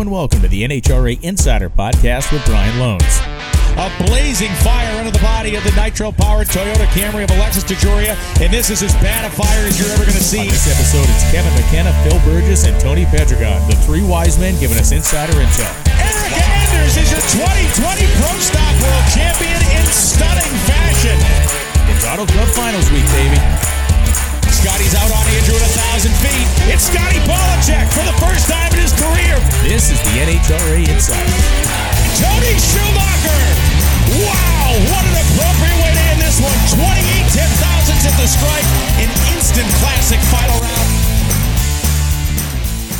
Hello and welcome to the NHRA Insider Podcast with Brian Loans. A blazing fire into the body of the nitro-powered Toyota Camry of Alexis DeJuria, and this is as bad a fire as you're ever going to see. On this episode, it's Kevin McKenna, Phil Burgess, and Tony Pedregon, the three wise men giving us insider intel. Erica Enders is your 2020 Pro Stock World Champion in stunning fashion. It's Auto Club Finals Week, baby. Scotty's out on Andrew at 1,000 feet. It's Scotty Polachek for the first time in his career. This is the NHRA Insider. Tony Schumacher. Wow, what an appropriate way to end this one. 28 10,000s at the stripe. An instant classic final round.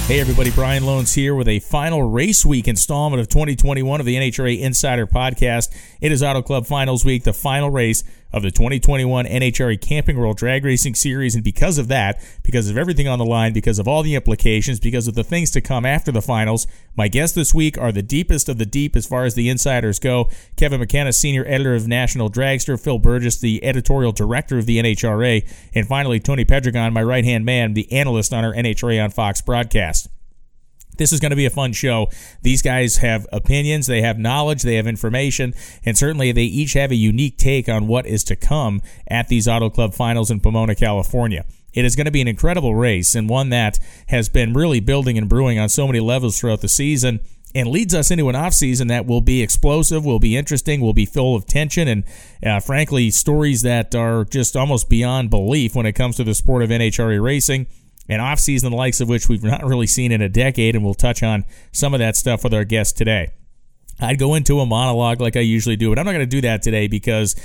Hey, everybody. Brian Loans here with a final race week installment of 2021 of the NHRA Insider Podcast. It is Auto Club Finals Week, the final race of the 2021 NHRA Camping World Drag Racing Series, and because of that, because of everything on the line, because of all the implications, because of the things to come after the finals, my guests this week are the deepest of the deep as far as the insiders go. Kevin McKenna, Senior Editor of National Dragster, Phil Burgess, the Editorial Director of the NHRA, and finally Tony Pedregon, my right-hand man, the analyst on our NHRA on Fox broadcast. This is going to be a fun show. These guys have opinions, they have knowledge, they have information, and certainly they each have a unique take on what is to come at these Auto Club Finals in Pomona, California. It is going to be an incredible race, and one that has been really building and brewing on so many levels throughout the season, and leads us into an offseason that will be explosive, will be interesting, will be full of tension, and frankly, stories that are just almost beyond belief when it comes to the sport of NHRA racing. An off-season the likes of which we've not really seen in a decade, and we'll touch on some of that stuff with our guests today. I'd go into a monologue like I usually do, but I'm not going to do that today because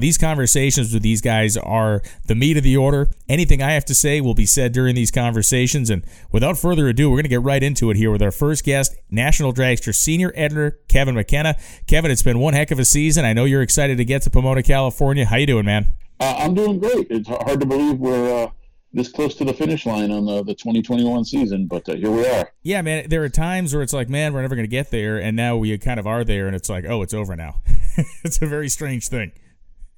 these conversations with these guys are the meat of the order. Anything I have to say will be said during these conversations, and without further ado, we're going to get right into it here with our first guest, National Dragster Senior Editor Kevin McKenna. Kevin, it's been one heck of a season. I know you're excited to get to Pomona, California. How you doing, man? I'm doing great. It's hard to believe we're this close to the finish line on the 2021 season, but here we are. Yeah, man, there are times where it's like, man, we're never going to get there, and now we kind of are there, and it's like, oh, it's over now. It's a very strange thing.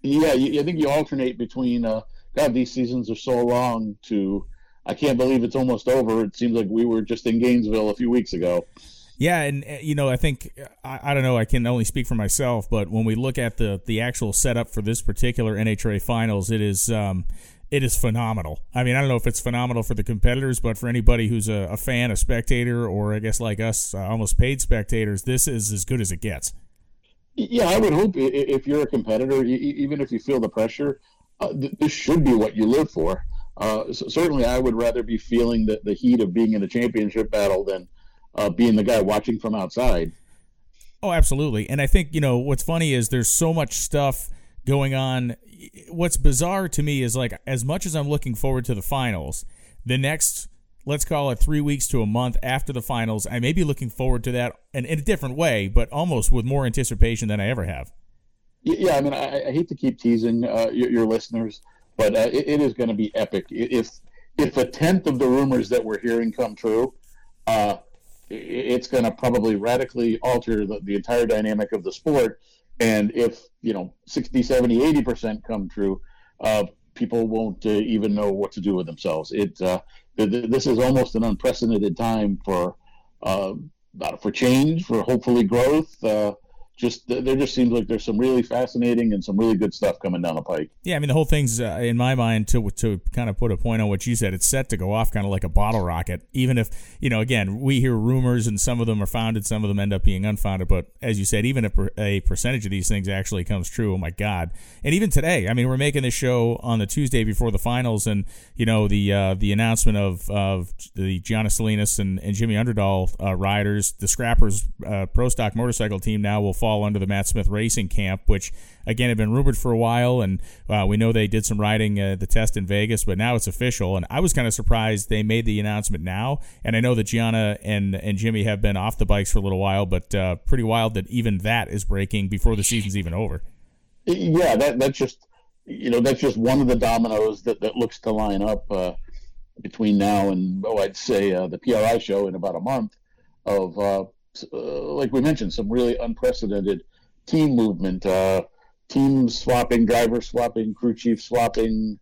Yeah, I think you alternate between, God, these seasons are so long, to I can't believe it's almost over. It seems like we were just in Gainesville a few weeks ago. Yeah, and, you know, I think, I don't know, I can only speak for myself, but when we look at the actual setup for this particular NHRA Finals, it is phenomenal. I mean, I don't know if it's phenomenal for the competitors, but for anybody who's a fan, a spectator, or I guess like us, almost paid spectators, this is as good as it gets. Yeah, I would hope if you're a competitor, even if you feel the pressure, this should be what you live for. Certainly, I would rather be feeling the heat of being in a championship battle than being the guy watching from outside. Oh, absolutely. And I think, you know, what's funny is there's so much stuff going on. What's bizarre to me is, like, as much as I'm looking forward to the finals, the next, let's call it 3 weeks to a month after the finals, I may be looking forward to that in a different way, but almost with more anticipation than I ever have. Yeah, I mean, I hate to keep teasing your listeners, but it is going to be epic. If a tenth of the rumors that we're hearing come true, it's going to probably radically alter the entire dynamic of the sport. And if, you know, 60, 70, 80% come true, people won't even know what to do with themselves. This is almost an unprecedented time for change, for hopefully growth. There just seems like there's some really fascinating and some really good stuff coming down the pike. Yeah, I mean, the whole thing's, in my mind, to kind of put a point on what you said, it's set to go off kind of like a bottle rocket, even if, you know, again, we hear rumors and some of them are founded, some of them end up being unfounded. But as you said, even if a percentage of these things actually comes true, oh, my God. And even today, I mean, we're making this show on the Tuesday before the finals, and, you know, the announcement of the Gianna Salinas and Jimmy Underdahl riders, the Scrappers Pro Stock motorcycle team now will fall under the Matt Smith Racing camp, which again had been rumored for a while, and we know they did some riding the test in Vegas, but now it's official. And I was kind of surprised they made the announcement now, and I know that Gianna and Jimmy have been off the bikes for a little while, but pretty wild that even that is breaking before the season's even over. Yeah, that's just one of the dominoes that looks to line up between now and I'd say the PRI show in about a month of like we mentioned, some really unprecedented team movement, teams swapping, drivers swapping, crew chief swapping.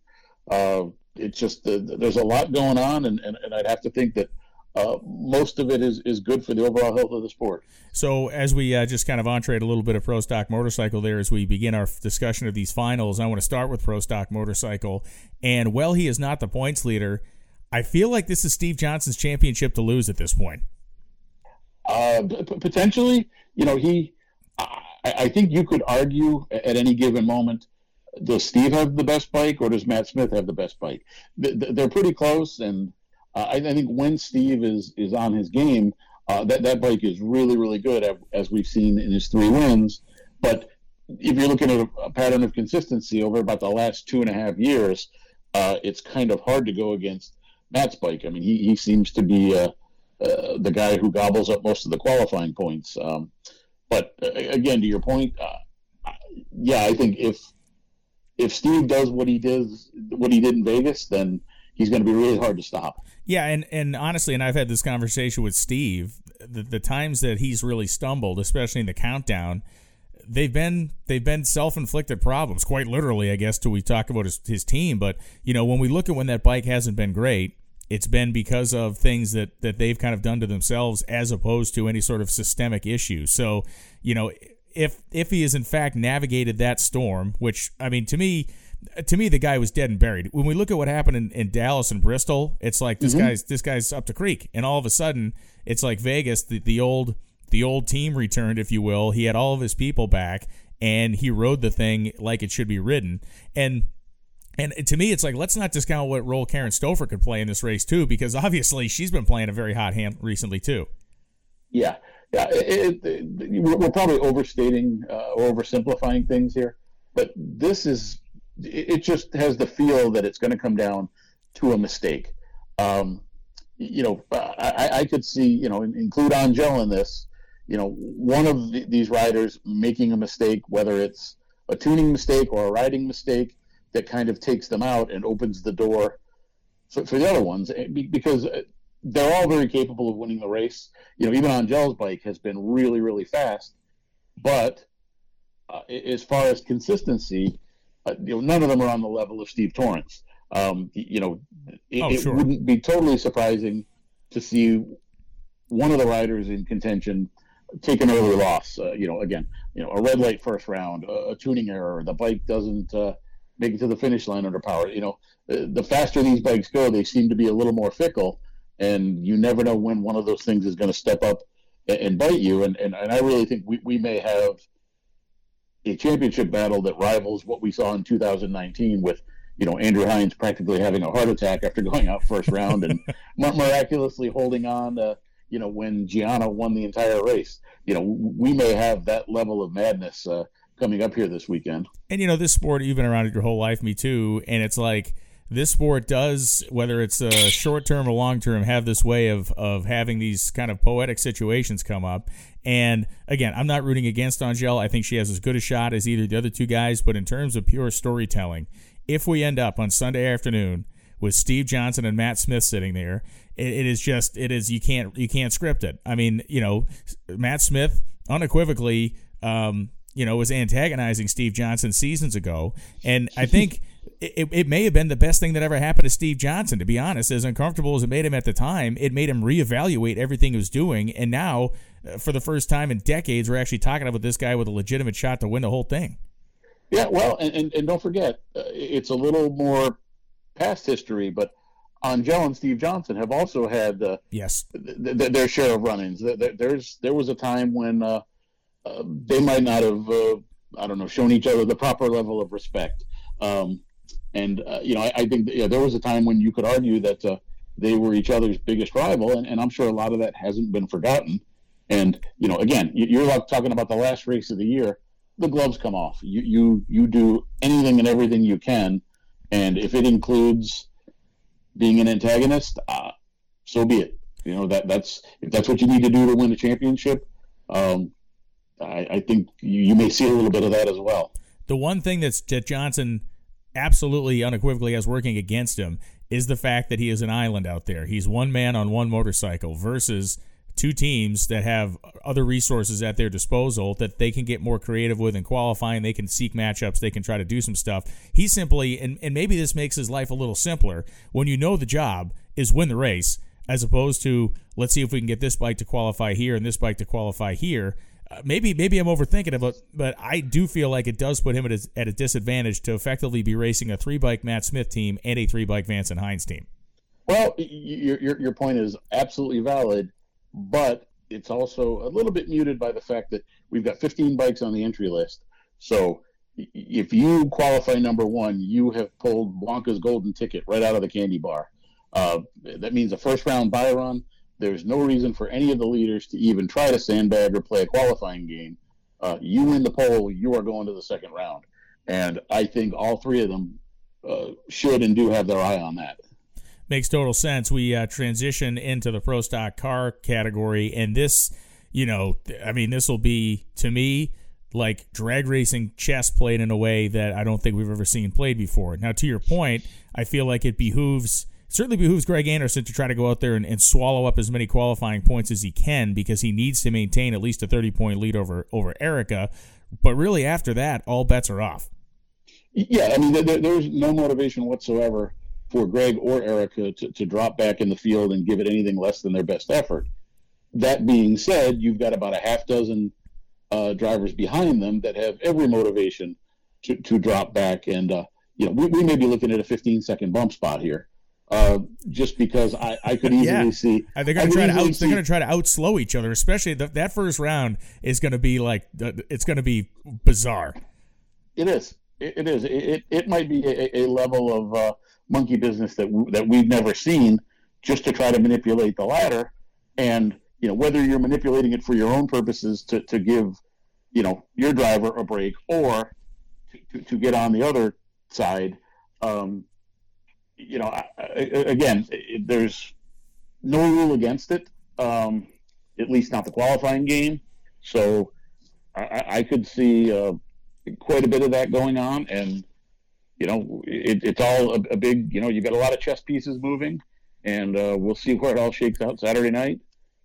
It's just there's a lot going on, and I'd have to think that most of it is good for the overall health of the sport. So as we just kind of entreed a little bit of Pro Stock Motorcycle there as we begin our discussion of these finals, I want to start with Pro Stock Motorcycle. And while he is not the points leader, I feel like this is Steve Johnson's championship to lose at this point. Potentially, you know, I think you could argue at any given moment, does Steve have the best bike or does Matt Smith have the best bike? They're pretty close, and I think when Steve is on his game, that bike is really, really good, as we've seen in his three wins. But if you're looking at a pattern of consistency over about the last 2.5 years, it's kind of hard to go against Matt's bike. I mean, he seems to be the guy who gobbles up most of the qualifying points. But again, to your point, yeah, I think if Steve does what he did in Vegas, then he's going to be really hard to stop. Yeah, and honestly, and I've had this conversation with Steve, the times that he's really stumbled, especially in the countdown, they've been self-inflicted problems, quite literally, I guess, till we talk about his team. But, you know, when we look at when that bike hasn't been great, it's been because of things that they've kind of done to themselves as opposed to any sort of systemic issue. So, you know, if he has in fact navigated that storm, which, I mean, to me, the guy was dead and buried. When we look at what happened in Dallas and Bristol, it's like this guy's up the creek, and all of a sudden, it's like Vegas, the old team returned, if you will. He had all of his people back, and he rode the thing like it should be ridden. And to me, it's like, let's not discount what role Karen Stoffer could play in this race too, because obviously she's been playing a very hot hand recently too. Yeah. We're probably overstating or oversimplifying things here, but this is. It just has the feel that it's going to come down to a mistake. You know, I could see, you know, include Angel in this, you know, one of these riders making a mistake, whether it's a tuning mistake or a riding mistake that kind of takes them out and opens the door for the other ones, because they're all very capable of winning the race. You know, even Angel's bike has been really, really fast, but as far as consistency, you know, none of them are on the level of Steve Torrence. You know, it wouldn't be totally surprising to see one of the riders in contention take an early loss. You know, again, you know, a red light first round, a tuning error, the bike doesn't make it to the finish line under power. You know, the faster these bikes go, they seem to be a little more fickle, and you never know when one of those things is going to step up and bite you. And I really think we may have a championship battle that rivals what we saw in 2019 with, you know, Andrew Hines practically having a heart attack after going out first round and miraculously holding on, you know, when Gianna won the entire race. You know, we may have that level of madness coming up here this weekend. And, you know, this sport, you've been around it your whole life, me too, and it's like this sport does, whether it's short-term or long-term, have this way of having these kind of poetic situations come up. And, again, I'm not rooting against Angel. I think she has as good a shot as either the other two guys. But in terms of pure storytelling, if we end up on Sunday afternoon with Steve Johnson and Matt Smith sitting there, it is you can't script it. I mean, you know, Matt Smith unequivocally, you know, was antagonizing Steve Johnson seasons ago. And I think It may have been the best thing that ever happened to Steve Johnson, to be honest. As uncomfortable as it made him at the time, it made him reevaluate everything he was doing. And now, for the first time in decades, we're actually talking about this guy with a legitimate shot to win the whole thing. Yeah, well, and don't forget, it's a little more past history, but Angel and Steve Johnson have also had their share of run-ins. There was a time when they might not have, I don't know, shown each other the proper level of respect. And you know, I think that, yeah, there was a time when you could argue that they were each other's biggest rival, and I'm sure a lot of that hasn't been forgotten. And, you know, again, you're talking about the last race of the year. The gloves come off. You do anything and everything you can, and if it includes being an antagonist, so be it. You know, that's if that's what you need to do to win the championship. I think you may see a little bit of that as well. The one thing that Johnson absolutely unequivocally as working against him is the fact that he is an island out there. He's one man on one motorcycle versus two teams that have other resources at their disposal that they can get more creative with in qualifying. They can seek matchups. They can try to do some stuff. He simply, and maybe this makes his life a little simpler, when you know the job is win the race, as opposed to let's see if we can get this bike to qualify here and this bike to qualify here. Maybe I'm overthinking it, but I do feel like it does put him at a disadvantage to effectively be racing a three-bike Matt Smith team and a three-bike Vance and Hines team. Well, your point is absolutely valid, but it's also a little bit muted by the fact that we've got 15 bikes on the entry list. So if you qualify number one, you have pulled Blanca's golden ticket right out of the candy bar. That means a first-round bye run. There's no reason for any of the leaders to even try to sandbag or play a qualifying game. You win the poll, you are going to the second round. And I think all three of them should and do have their eye on that. Makes total sense. We transition into the pro stock car category. And this, this will be, to me, like drag racing chess played in a way that I don't think we've ever seen played before. Now, to your point, I feel like it certainly behooves Greg Anderson to try to go out there and swallow up as many qualifying points as he can, because he needs to maintain at least a 30-point lead over Erica. But really, after that, all bets are off. Yeah, there's no motivation whatsoever for Greg or Erica to drop back in the field and give it anything less than their best effort. That being said, you've got about a half dozen drivers behind them that have every motivation to drop back. And, we may be looking at a 15-second bump spot here. Just because I could easily see. They're going to try to outslow each other, especially that first round is going to be it's going to be bizarre. It is. It is. It might be a level of monkey business that we've never seen, just to try to manipulate the ladder. And, whether you're manipulating it for your own purposes to give, your driver a break or to get on the other side, again, there's no rule against it, at least not the qualifying game. So I could see quite a bit of that going on. And, it's all a big, you've got a lot of chess pieces moving. And we'll see where it all shakes out Saturday night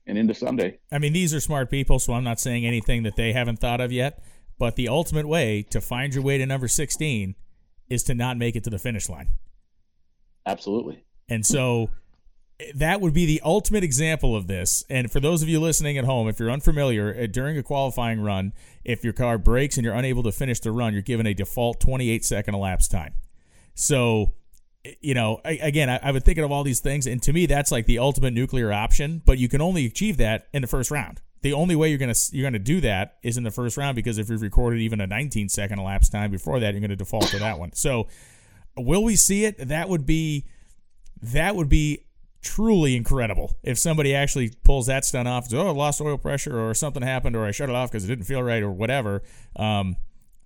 and into Sunday. These are smart people, so I'm not saying anything that they haven't thought of yet. But the ultimate way to find your way to number 16 is to not make it to the finish line. Absolutely. And so that would be the ultimate example of this. And for those of you listening at home, if you're unfamiliar, during a qualifying run, if your car breaks and you're unable to finish the run, you're given a default 28-second elapsed time. So, again, I've been thinking of all these things, and to me, that's like the ultimate nuclear option, but you can only achieve that in the first round. The only way you're going to do that is in the first round, because if you've recorded even a 19-second elapsed time before that, you're going to default to that one. So, will we see it? That would be truly incredible if somebody actually pulls that stunt off. Oh, I lost oil pressure, or something happened, or I shut it off because it didn't feel right, or whatever.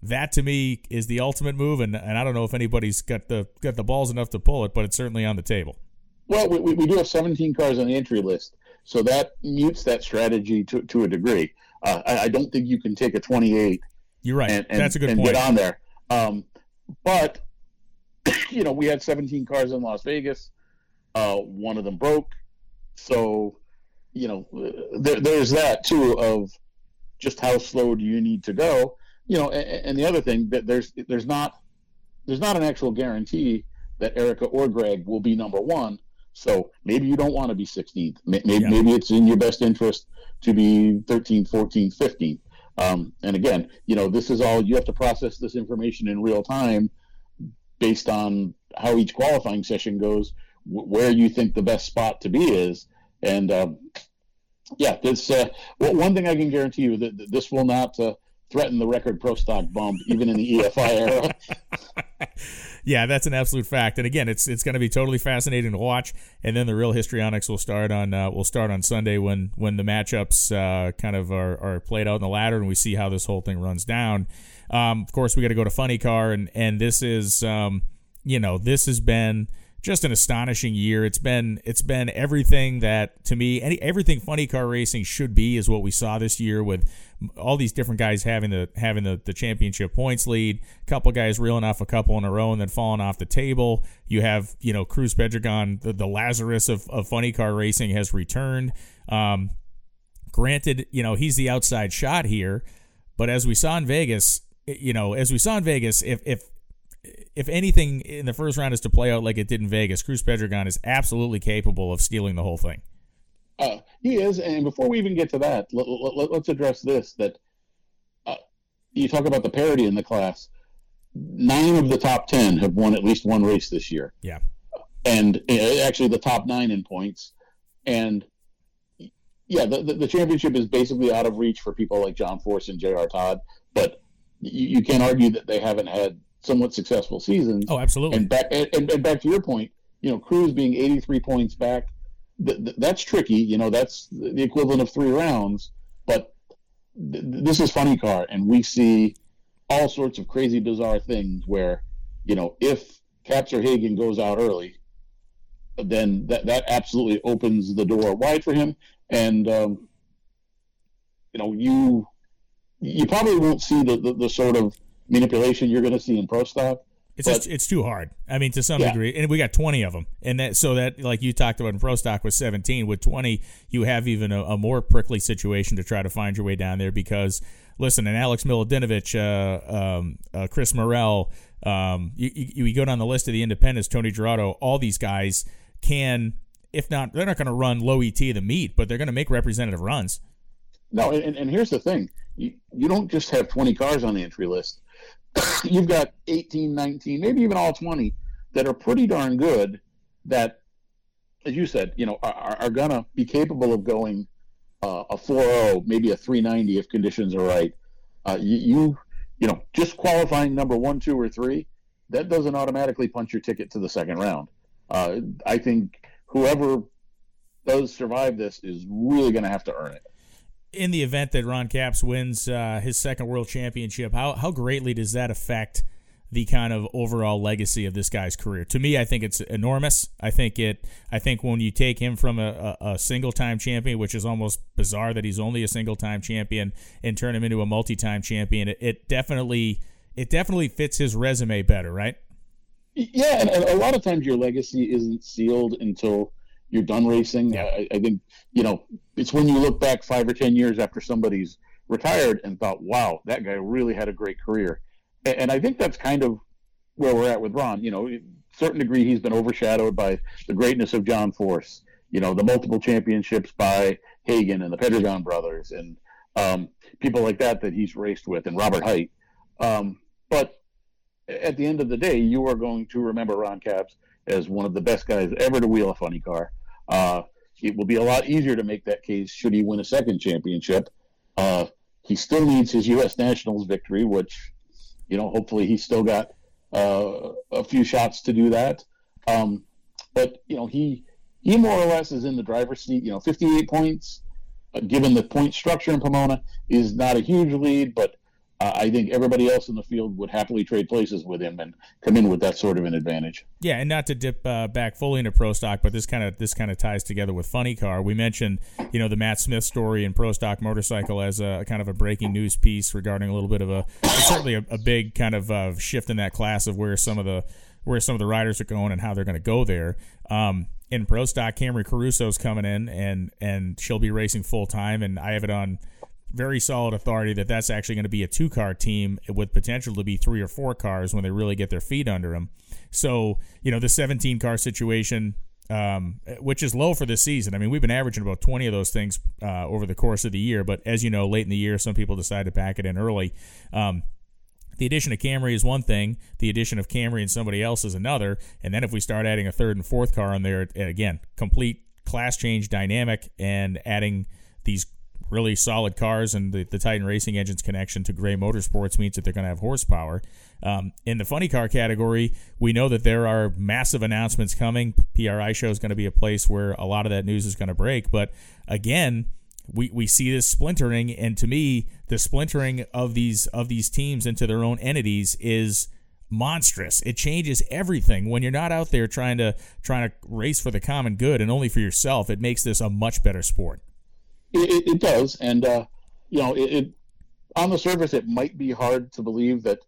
That to me is the ultimate move, and I don't know if anybody's got the balls enough to pull it, but it's certainly on the table. Well, we do have 17 cars on the entry list, so that mutes that strategy to a degree. I don't think you can take a 28. You're right. And that's a good point. Get on there, but. We had 17 cars in Las Vegas. One of them broke. So, there's that, too, of just how slow do you need to go. And the other thing, that there's not an actual guarantee that Erica or Greg will be number one. So maybe you don't want to be 16th. Maybe it's in your best interest to be 13th, 14th, 15th. And again, this is all, you have to process this information in real time, based on how each qualifying session goes, where you think the best spot to be is. And, one thing I can guarantee you, that this will not threaten the record pro stock bump, even in the EFI era. Yeah, that's an absolute fact. And, again, it's going to be totally fascinating to watch. And then the real histrionics will start on Sunday when the matchups kind of are played out in the ladder, and we see how this whole thing runs down. Of course, we got to go to Funny Car, and this is, this has been just an astonishing year. It's been everything that, to me, everything Funny Car racing should be is what we saw this year, with all these different guys having the championship points lead, a couple guys reeling off a couple in a row and then falling off the table. You have, Cruz Pedregon, the Lazarus of Funny Car racing, has returned. Granted, he's the outside shot here, but as we saw in Vegas, if if anything in the first round is to play out like it did in Vegas, Cruz Pedregon is absolutely capable of stealing the whole thing. He is, and before we even get to that, let's address this, that you talk about the parity in the class. 9 of the top 10 have won at least one race this year. Yeah. And actually the top 9 in points. And, yeah, the championship is basically out of reach for people like John Force and J.R. Todd, but you can't argue that they haven't had somewhat successful seasons. Oh, absolutely. And back to your point, you know, Cruz being 83 points back, that's tricky. You know, that's the equivalent of 3 rounds, but this is funny car, and we see all sorts of crazy, bizarre things where, you know, if Caps or Hagen goes out early, then that absolutely opens the door wide for him. And, you know, you probably won't see the sort of manipulation you're going to see in pro stock. It's just, it's too hard. I mean, to some degree, and we got 20 of them, and that like you talked about in pro stock was 17. With 20, you have even a more prickly situation to try to find your way down there because listen, and Alex Miladinovich, Chris Morrell, you go down the list of the independents, Tony Gerardo, all these guys can, if not, they're not going to run low ET the meet, but they're going to make representative runs. No, and here's the thing: you don't just have 20 cars on the entry list. You've got 18, 19, maybe even all 20 that are pretty darn good that, as you said, you know, are going to be capable of going a 4.0, maybe a 390 if conditions are right. You know, just qualifying number 1, 2, or 3, that doesn't automatically punch your ticket to the second round. I think whoever does survive this is really going to have to earn it. In the event that Ron Capps wins his second world championship, how greatly does that affect the kind of overall legacy of this guy's career? To me, I think it's enormous. I think when you take him from a single-time champion, which is almost bizarre that he's only a single-time champion, and turn him into a multi-time champion, it definitely fits his resume better, right? Yeah, and a lot of times your legacy isn't sealed until you're done racing. Yeah. I think, you know, it's when you look back 5 or 10 years after somebody's retired and thought, wow, that guy really had a great career. And I think that's kind of where we're at with Ron. You know, to a certain degree, he's been overshadowed by the greatness of John Force, you know, the multiple championships by Hagen and the Pedregon brothers and people like that he's raced with, and Robert Hite. But at the end of the day, you are going to remember Ron Capps as one of the best guys ever to wheel a funny car. It will be a lot easier to make that case should he win a second championship. He still needs his U.S. Nationals victory, which, you know, hopefully he's still got a few shots to do that. But, you know, he more or less is in the driver's seat. You know, 58 points, given the point structure in Pomona, is not a huge lead, but I think everybody else in the field would happily trade places with him and come in with that sort of an advantage. Yeah, and not to dip back fully into Pro Stock, but this kind of ties together with Funny Car. We mentioned, you know, the Matt Smith story in Pro Stock Motorcycle as a kind of a breaking news piece regarding a little bit of certainly a big kind of shift in that class of where some of the riders are going and how they're going to go there. In Pro Stock, Camry Caruso's coming in and she'll be racing full time, and I have it on very solid authority that's actually going to be a 2-car team with potential to be 3 or 4 cars when they really get their feet under them. So, you know, the 17-car situation, which is low for this season. I mean, we've been averaging about 20 of those things over the course of the year, but as you know, late in the year, some people decide to pack it in early. The addition of Camry is one thing. The addition of Camry and somebody else is another. And then if we start adding a 3rd and 4th car on there, again, complete class change dynamic and adding these really solid cars, and the Titan Racing Engine's connection to Gray Motorsports means that they're going to have horsepower. In the funny car category, we know that there are massive announcements coming. PRI Show is going to be a place where a lot of that news is going to break. But again, we see this splintering, and to me, the splintering of these teams into their own entities is monstrous. It changes everything. When you're not out there trying to race for the common good and only for yourself, it makes this a much better sport. It does, and you know, it on the surface it might be hard to believe that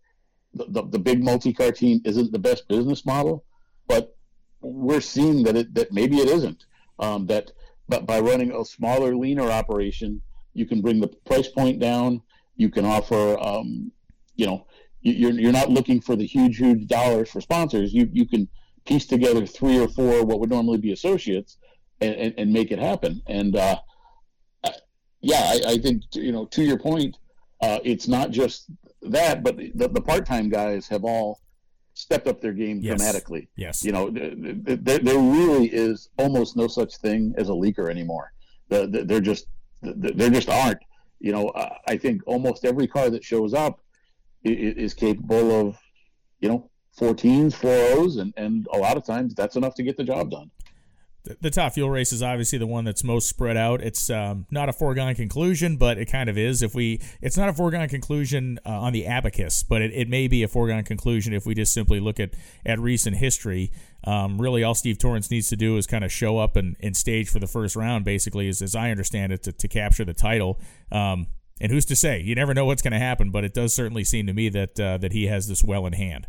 the big multi-car team isn't the best business model, but we're seeing that maybe it isn't. But by running a smaller, leaner operation, you can bring the price point down. You can offer, you know, You're not looking for the huge dollars for sponsors. You can piece together three or four what would normally be associates and make it happen. And I think, to your point, it's not just that, but the part-time guys have all stepped up their game dramatically. Yes. There really is almost no such thing as a leaker anymore. There just aren't. I think almost every car that shows up is capable of, 14s, 4.0s, and a lot of times that's enough to get the job done. The top fuel race is obviously the one that's most spread out. It's not a foregone conclusion, but it kind of is. It's not a foregone conclusion on the abacus, but it may be a foregone conclusion if we just simply look at recent history. Really, all Steve Torrence needs to do is kind of show up and stage for the first round, basically, as I understand it, to capture the title. And who's to say? You never know what's going to happen, but it does certainly seem to me that he has this well in hand.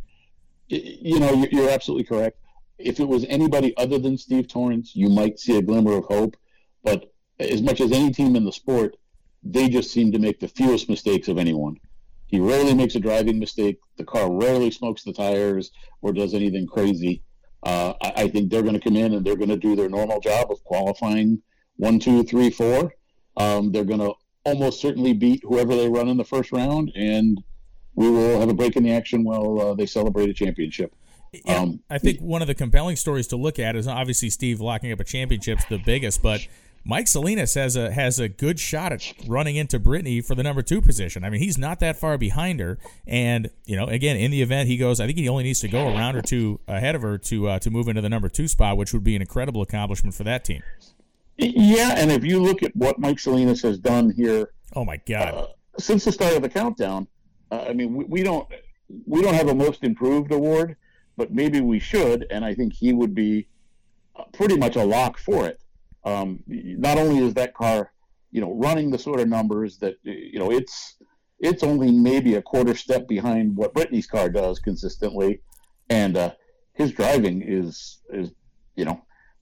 You're absolutely correct. If it was anybody other than Steve Torrence, you might see a glimmer of hope. But as much as any team in the sport, they just seem to make the fewest mistakes of anyone. He rarely makes a driving mistake. The car rarely smokes the tires or does anything crazy. I think they're going to come in and they're going to do their normal job of qualifying 1, 2, 3, 4. They're going to almost certainly beat whoever they run in the first round, and we will have a break in the action while they celebrate a championship. Yeah, I think one of the compelling stories to look at is obviously Steve locking up a championship's the biggest, but Mike Salinas has a good shot at running into Brittany for the number 2 position. I mean, he's not that far behind her, and again, in the event he goes, I think he only needs to go a round or two ahead of her to move into the number 2 spot, which would be an incredible accomplishment for that team. Yeah, and if you look at what Mike Salinas has done here, oh my God, since the start of the countdown, I mean, we don't have a most improved award. But maybe we should, and I think he would be pretty much a lock for it. Not only is that car, running the sort of numbers that, it's only maybe a quarter step behind what Brittany's car does consistently, and his driving is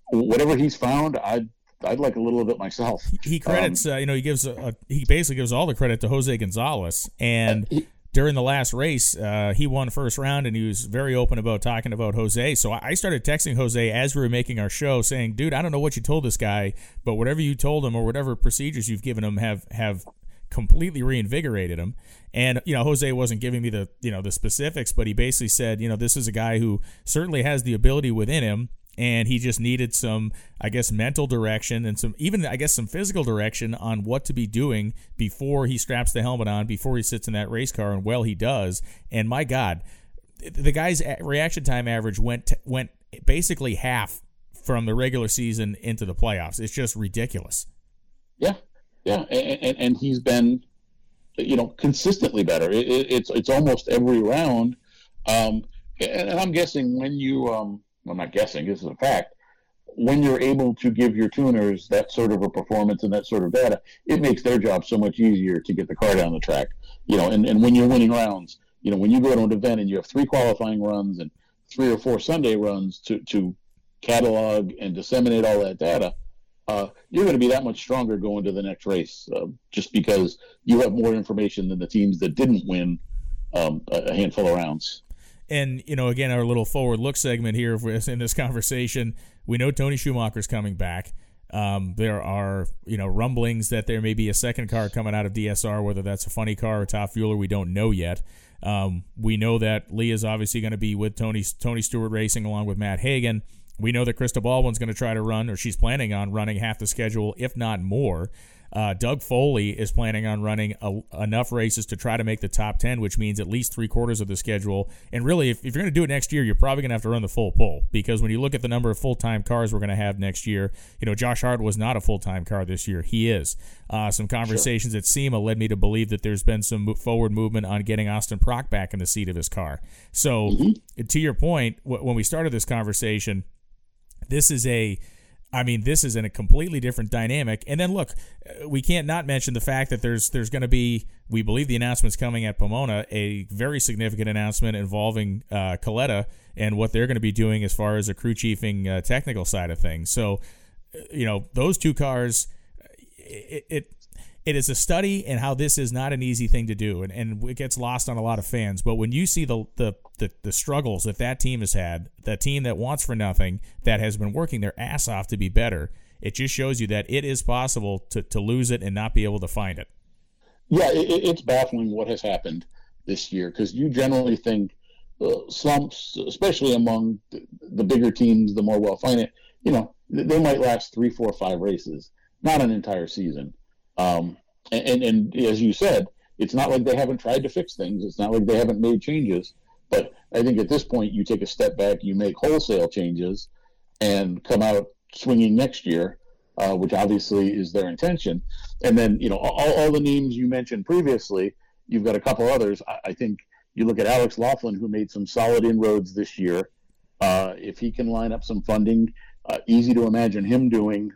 whatever he's found, I'd like a little of it myself. He credits, he basically gives all the credit to Jose Gonzalez, and during the last race, he won first round, and he was very open about talking about Jose. So I started texting Jose as we were making our show saying, dude, I don't know what you told this guy, but whatever you told him or whatever procedures you've given him have completely reinvigorated him. And, Jose wasn't giving me the, the specifics, but he basically said, this is a guy who certainly has the ability within him. And he just needed some, I guess, mental direction and some physical direction on what to be doing before he straps the helmet on, before he sits in that race car. And well, he does. And my God, the guy's reaction time average went basically half from the regular season into the playoffs. It's just ridiculous. Yeah, and he's been, consistently better. It's almost every round, and I'm guessing when you I'm not guessing, this is a fact. When you're able to give your tuners that sort of a performance and that sort of data, it makes their job so much easier to get the car down the track. And when you're winning rounds, when you go to an event and you have 3 qualifying runs and 3 or 4 Sunday runs to catalog and disseminate all that data, you're going to be that much stronger going to the next race, just because you have more information than the teams that didn't win a handful of rounds. And, again, our little forward look segment here in this conversation, we know Tony Schumacher's coming back. There are, rumblings that there may be a second car coming out of DSR, whether that's a funny car or top fueler, we don't know yet. We know that Lee is obviously going to be with Tony Stewart Racing along with Matt Hagan. We know that Krista Baldwin's going to try to run, or she's planning on running half the schedule, if not more. Doug Foley is planning on running enough races to try to make the top 10, which means at least 3/4 of the schedule. And really, if you're going to do it next year, you're probably going to have to run the full pull, because when you look at the number of full-time cars we're going to have next year, Josh Hart was not a full-time car this year. He is. Some conversations at SEMA led me to believe that there's been some forward movement on getting Austin Prock back in the seat of his car. So to your point, when we started this conversation, this is in a completely different dynamic. And then, look, we can't not mention the fact that there's going to be, we believe the announcement's coming at Pomona, a very significant announcement involving Coletta and what they're going to be doing as far as a crew chiefing technical side of things. So, those two cars, it It is a study in how this is not an easy thing to do, and it gets lost on a lot of fans. But when you see the struggles that team has had, the team that wants for nothing, that has been working their ass off to be better, it just shows you that it is possible to lose it and not be able to find it. Yeah, it's baffling what has happened this year, because you generally think slumps, especially among the bigger teams, the more well-financed, you know, they might last 3, 4, 5 races, not an entire season. And as you said, it's not like they haven't tried to fix things. It's not like they haven't made changes. But I think at this point, you take a step back, you make wholesale changes, and come out swinging next year, which obviously is their intention. And then, you know, all the names you mentioned previously, you've got a couple others. I think you look at Alex Laughlin, who made some solid inroads this year. If he can line up some funding, easy to imagine him doing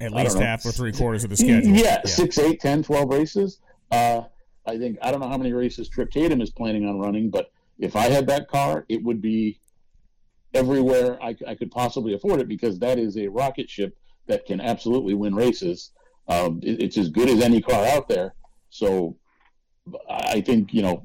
at least half or 3/4 of the schedule. Yeah, 6, 8, 10, 12 races. I think, I don't know how many races Trip Tatum is planning on running, but if I had that car, it would be everywhere I could possibly afford it, because that is a rocket ship that can absolutely win races. It's as good as any car out there. So I think, you know,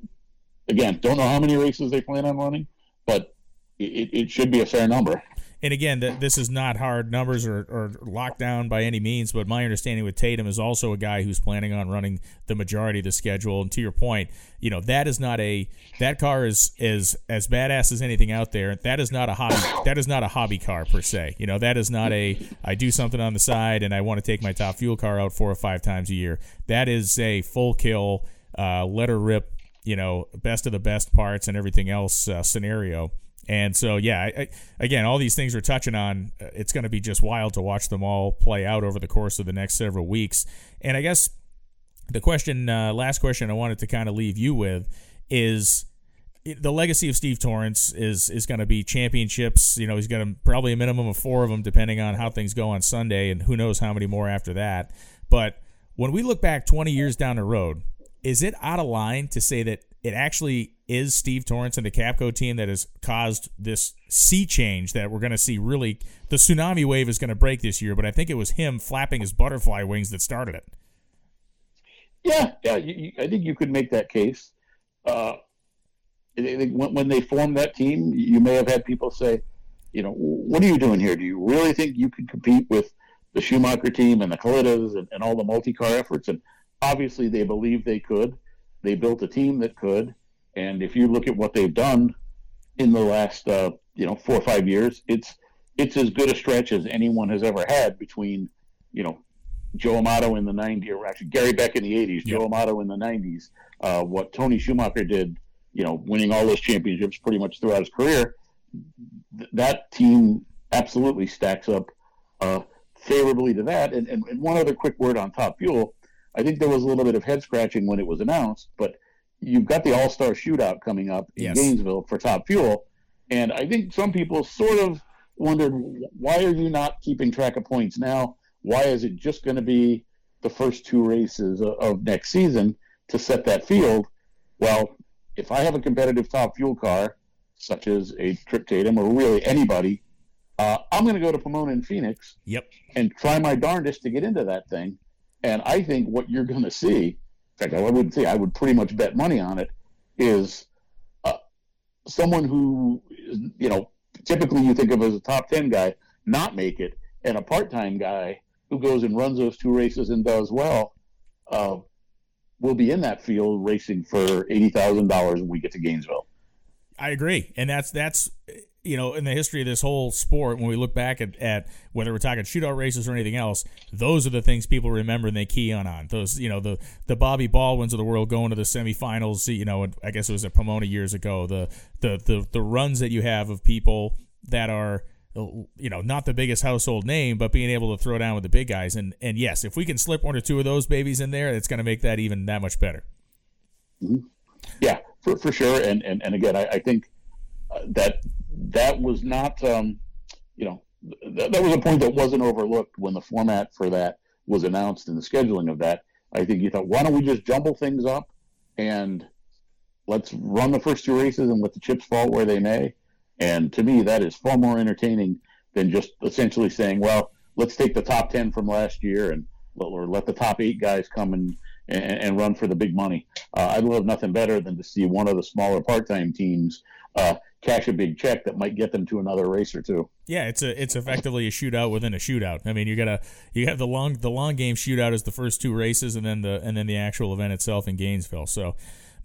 again, don't know how many races they plan on running, but it should be a fair number. And again, this is not hard numbers or locked down by any means, but my understanding with Tatum is also a guy who's planning on running the majority of the schedule. And to your point, you know, that car is as badass as anything out there. That is not a hobby. That is not a hobby car per se. You know, that is not I do something on the side and I want to take my top fuel car out 4 or 5 times a year. That is a full kill, let her rip, you know, best of the best parts and everything else scenario. And so, yeah, I, again, all these things we're touching on, it's going to be just wild to watch them all play out over the course of the next several weeks. And I guess the last question I wanted to kind of leave you with is the legacy of Steve Torrence is going to be championships. You know, he's got probably a minimum of 4 of them, depending on how things go on Sunday, and who knows how many more after that. But when we look back 20 years down the road, is it out of line to say that it actually is Steve Torrence and the Capco team that has caused this sea change that we're going to see? Really, the tsunami wave is going to break this year, but I think it was him flapping his butterfly wings that started it. Yeah, I think you could make that case. When they formed that team, you may have had people say, you know, what are you doing here? Do you really think you could compete with the Schumacher team and the Kallitas and all the multi-car efforts? And obviously they believed they could. They built a team that could, and if you look at what they've done in the last, 4 or 5 years, it's as good a stretch as anyone has ever had between, you know, Joe Amato in the 90s, or actually Gary Beck in the 80s, Joe Amato in the 90s, what Tony Schumacher did, you know, winning all those championships pretty much throughout his career. That team absolutely stacks up favorably to that. And one other quick word on Top Fuel. I think there was a little bit of head scratching when it was announced, but you've got the All-Star Shootout coming up in Gainesville for Top Fuel. And I think some people sort of wondered, why are you not keeping track of points now? Why is it just going to be the first 2 races of next season to set that field? Well, if I have a competitive Top Fuel car, such as a Trip Tatum or really anybody, I'm going to go to Pomona and Phoenix and try my darndest to get into that thing. And I think what you're going to see, in fact, I wouldn't say, I would pretty much bet money on it, is someone who, you know, typically you think of as a top 10 guy, not make it, and a part-time guy who goes and runs those 2 races and does well will be in that field racing for $80,000 when we get to Gainesville. I agree. And that's you know, in the history of this whole sport, when we look back at whether we're talking shootout races or anything else, those are the things people remember and they key on. Those, you know, the Bobby Baldwins of the world going to the semifinals, you know, I guess it was at Pomona years ago, the runs that you have of people that are, you know, not the biggest household name, but being able to throw down with the big guys. And yes, if we can slip 1 or 2 of those babies in there, it's going to make that even that much better. Mm-hmm. Yeah, for sure. And again, I think that was not, that was a point that wasn't overlooked when the format for that was announced and the scheduling of that. I think you thought, why don't we just jumble things up and let's run the first 2 races and let the chips fall where they may? And to me, that is far more entertaining than just essentially saying, well, let's take the top 10 from last year and or let the top eight guys come and run for the big money. I'd love nothing better than to see one of the smaller part-time teams cash a big check that might get them to another race or two. Yeah, it's effectively a shootout within a shootout. I mean, you have the long game shootout as the first two races, and then the actual event itself in Gainesville. So,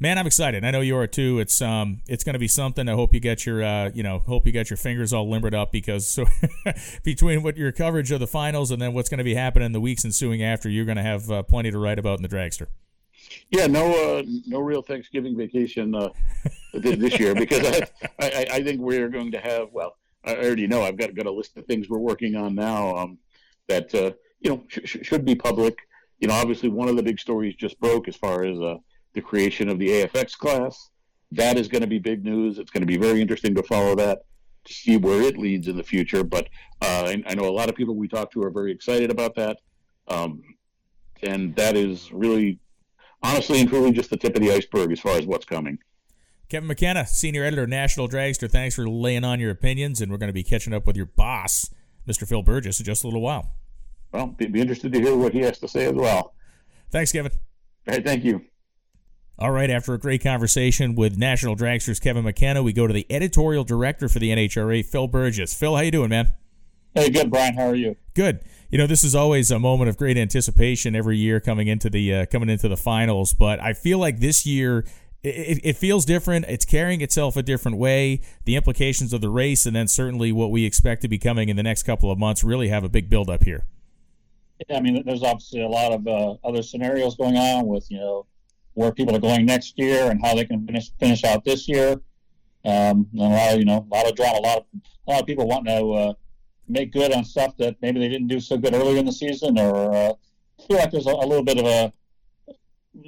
man, I'm excited. I know you are too. It's going to be something. I hope you get your hope you got your fingers all limbered up, because so between what your coverage of the finals and then what's going to be happening in the weeks ensuing after, you're going to have plenty to write about in the dragster. Yeah, no real Thanksgiving vacation this year, because I think we're going to have, well, I already know I've got a list of things we're working on now that, should be public. You know, obviously one of the big stories just broke as far as the creation of the AFX class. That is going to be big news. It's going to be very interesting to follow that, to see where it leads in the future. But I know a lot of people we talk to are very excited about that. And that is really, honestly and truly, just the tip of the iceberg as far as what's coming. Kevin McKenna, Senior Editor, National Dragster, thanks for laying on your opinions, and we're going to be catching up with your boss, Mr. Phil Burgess, in just a little while. Well, be interested to hear what he has to say as well. Thanks, Kevin. All right, thank you. All right, after a great conversation with National Dragster's Kevin McKenna, we go to the Editorial Director for the NHRA, Phil Burgess. Phil, how you doing, man? Hey, good, Brian. How are you? Good. You know, this is always a moment of great anticipation every year coming into the finals, but I feel like this year it feels different. It's carrying itself a different way. The implications of the race, and then certainly what we expect to be coming in the next couple of months, really have a big buildup here. Yeah, I mean, there's obviously a lot of other scenarios going on with, you know, where people are going next year and how they can finish out this year. And a lot of drama, a lot of people want to make good on stuff that maybe they didn't do so good earlier in the season, or feel like there's a little bit of a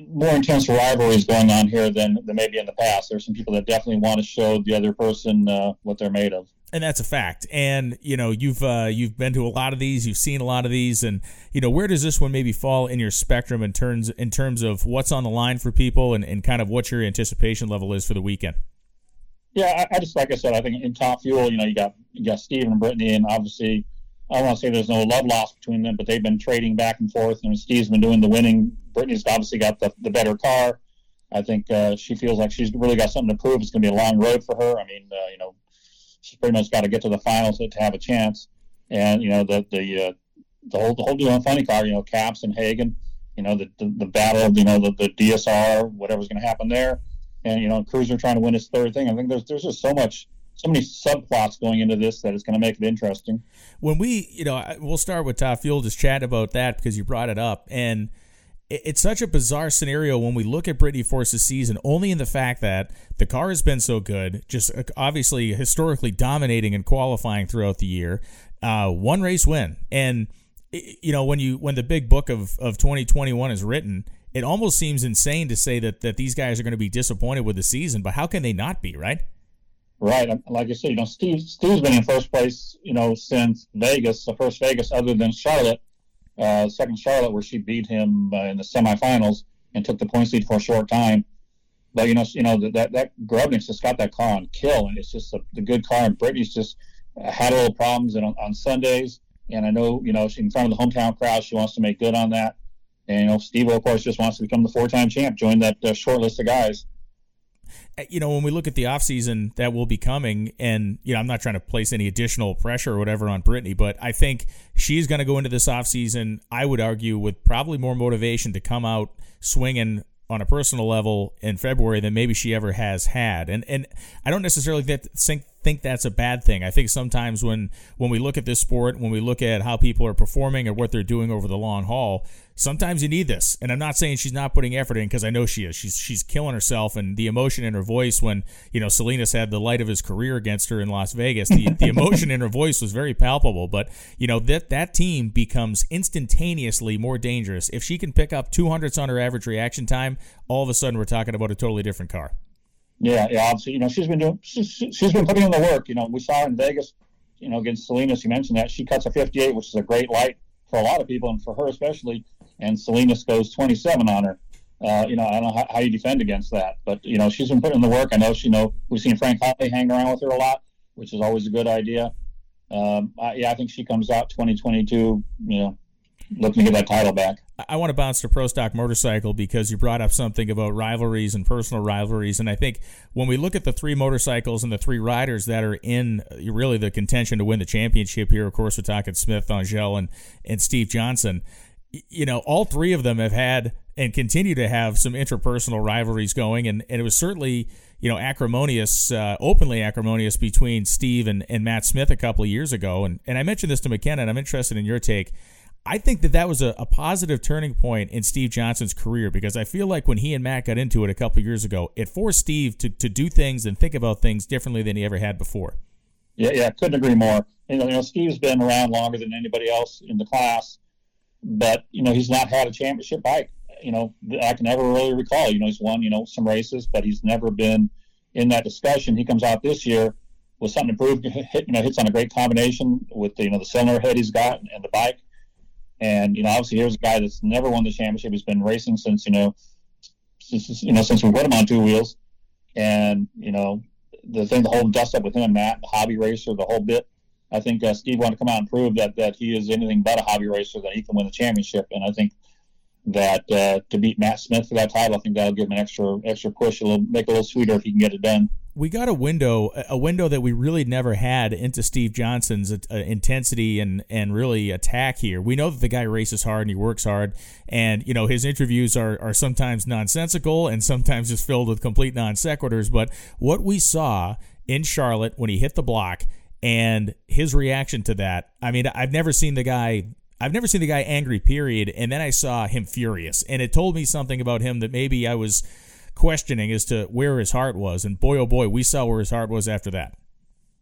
more intense rivalries going on here than maybe in the past. There's some people that definitely want to show the other person what they're made of. And that's a fact. And, you know, you've been to a lot of these, you've seen a lot of these, and, you know, where does this one maybe fall in your spectrum in terms of what's on the line for people and kind of what your anticipation level is for the weekend? Yeah, I just, like I said, I think in Top Fuel, you know, you got Steve and Brittany, and obviously I don't want to say there's no love lost between them, but they've been trading back and forth, and Steve's been doing the winning. Brittany's obviously got the better car. I think she feels like she's really got something to prove. It's going to be a long road for her. I mean, she's pretty much got to get to the finals to have a chance. And, you know, the whole deal on funny car, you know, Caps and Hagen, you know, the battle of, you know, the DSR, whatever's going to happen there. And, you know, Cruiser trying to win his third thing. I think there's just so many subplots going into this that it's going to make it interesting. When we, you know, we'll start with Top Fuel, just chat about that because you brought it up. And it's such a bizarre scenario when we look at Brittany Force's season, only in the fact that the car has been so good, just obviously historically dominating and qualifying throughout the year. One race win. And, you know, when the big book of 2021 is written, it almost seems insane to say that these guys are going to be disappointed with the season, but how can they not be, right? Right. Like you said, you know, Steve's been in first place, you know, since Vegas, the first Vegas other than Charlotte, second Charlotte, where she beat him in the semifinals and took the points lead for a short time. But, you know that Grubnick's just got that car on kill, and it's just the good car, and Brittany's just had a little problems on Sundays. And I know, you know, she, in front of the hometown crowd, she wants to make good on that. And, you know, Steve, of course, just wants to become the four-time champ, join that short list of guys. You know, when we look at the offseason that will be coming, and, you know, I'm not trying to place any additional pressure or whatever on Brittany, but I think she's going to go into this offseason, I would argue, with probably more motivation to come out swinging on a personal level in February than maybe she ever has had. And I don't necessarily think that's a bad thing. I think sometimes when we look at this sport, when we look at how people are performing or what they're doing over the long haul, sometimes you need this. And I'm not saying she's not putting effort in, because I know she is. She's killing herself, and the emotion in her voice when, you know, Salinas had the light of his career against her in Las Vegas, the emotion in her voice was very palpable. But, you know, that team becomes instantaneously more dangerous. If she can pick up 200ths on her average reaction time, all of a sudden we're talking about a totally different car. Yeah, obviously, you know, she's been putting in the work. You know, we saw her in Vegas, you know, against Salinas. You mentioned that she cuts a 58, which is a great light for a lot of people, and for her especially. And Salinas goes 27 on her. You know, I don't know how you defend against that, but, you know, she's been putting in the work. I know we've seen Frank Hotley hang around with her a lot, which is always a good idea. I think she comes out 2022, you know, Let me get that title back. I want to bounce to Pro Stock Motorcycle because you brought up something about rivalries and personal rivalries. And I think when we look at the three motorcycles and the three riders that are in really the contention to win the championship here, of course, we're talking Smith, Angell, and Steve Johnson. You know, all three of them have had and continue to have some interpersonal rivalries going. And it was certainly, you know, acrimonious, openly acrimonious between Steve and Matt Smith a couple of years ago. And I mentioned this to McKenna, and I'm interested in your take. I think that was a positive turning point in Steve Johnson's career, because I feel like when he and Matt got into it a couple of years ago, it forced Steve to do things and think about things differently than he ever had before. Yeah, couldn't agree more. You know, Steve's been around longer than anybody else in the class, but, you know, he's not had a championship bike, you know, I can never really recall. You know, he's won, you know, some races, but he's never been in that discussion. He comes out this year with something improved, hits on a great combination with, the cylinder head he's got and the bike. And, you know, obviously here's a guy that's never won the championship. He's been racing since we put him on two wheels. And, you know, the thing, the whole dust up with him and Matt, the hobby racer, the whole bit. I think Steve wanted to come out and prove that he is anything but a hobby racer, that he can win the championship. And I think that to beat Matt Smith for that title, I think that'll give him an extra push. It'll make it a little sweeter if he can get it done. We got a window that we really never had into Steve Johnson's intensity and really attack here. We know that the guy races hard and he works hard, and you know his interviews are sometimes nonsensical and sometimes just filled with complete non sequiturs. But what we saw in Charlotte when he hit the block and his reaction to that, I mean, I've never seen the guy angry, period. And then I saw him furious. And it told me something about him that maybe I was questioning as to where his heart was. And boy, oh boy, we saw where his heart was after that.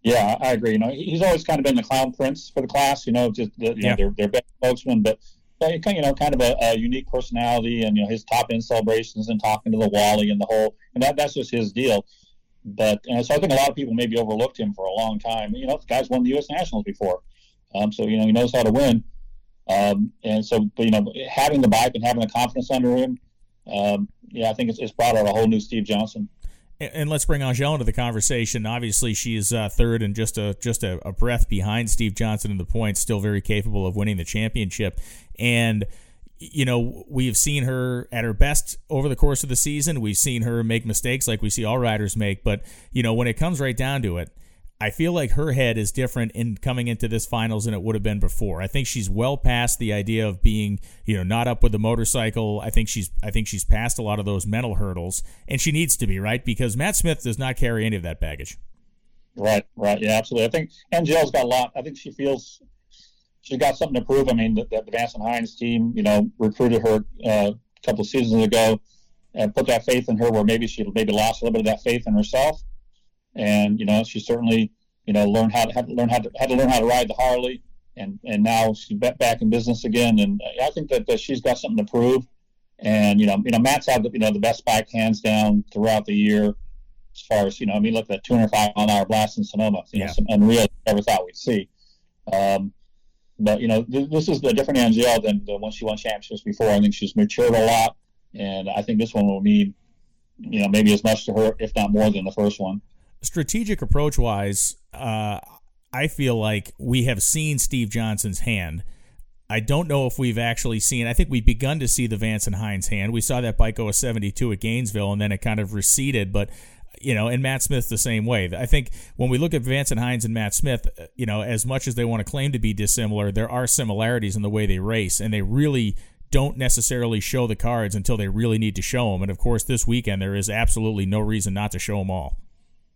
Yeah, I agree. You know, he's always kind of been the clown prince for the class, you know, just they're best spokesman, but, you know, kind of a unique personality and, you know, his top end celebrations and talking to the Wally and the whole, and that's just his deal. But, and so I think a lot of people maybe overlooked him for a long time. You know, the guy's won the U.S. Nationals before. So, you know, he knows how to win. And so, you know, having the bike and having the confidence under him, I think it's brought out a whole new Steve Johnson. And let's bring Angell into the conversation. Obviously, she is third and just a breath behind Steve Johnson in the points, still very capable of winning the championship. And, you know, we've seen her at her best over the course of the season. We've seen her make mistakes like we see all riders make. But, you know, when it comes right down to it, I feel like her head is different in coming into this finals than it would have been before. I think she's well past the idea of being, you know, not up with the motorcycle. I think she's past a lot of those mental hurdles, and she needs to be, right? Because Matt Smith does not carry any of that baggage. Right. Yeah, absolutely. I think Angell's got a lot. I think she feels she's got something to prove. I mean, the Vanson Hines team, you know, recruited her a couple of seasons ago and put that faith in her, where maybe she lost a little bit of that faith in herself. And, you know, she certainly, you know, had to learn how to ride the Harley, and now she's back in business again. And I think that she's got something to prove. And, you know, Matt's had the best bike hands down throughout the year, as far as, you know, I mean, look at that 205 mile an hour blast in Sonoma, you know, some unreal I never thought we'd see. But, you know, this is the different Angell than the one she won championships before. I think she's matured a lot, and I think this one will mean, you know, maybe as much to her, if not more than the first one. Strategic approach-wise, I feel like we have seen Steve Johnson's hand. I don't know if we've actually seen – I think we've begun to see the Vanson Hines hand. We saw that bike go a 72 at Gainesville, and then it kind of receded. But, you know, and Matt Smith the same way. I think when we look at Vanson Hines and Matt Smith, you know, as much as they want to claim to be dissimilar, there are similarities in the way they race, and they really – don't necessarily show the cards until they really need to show them. And, of course, this weekend there is absolutely no reason not to show them all.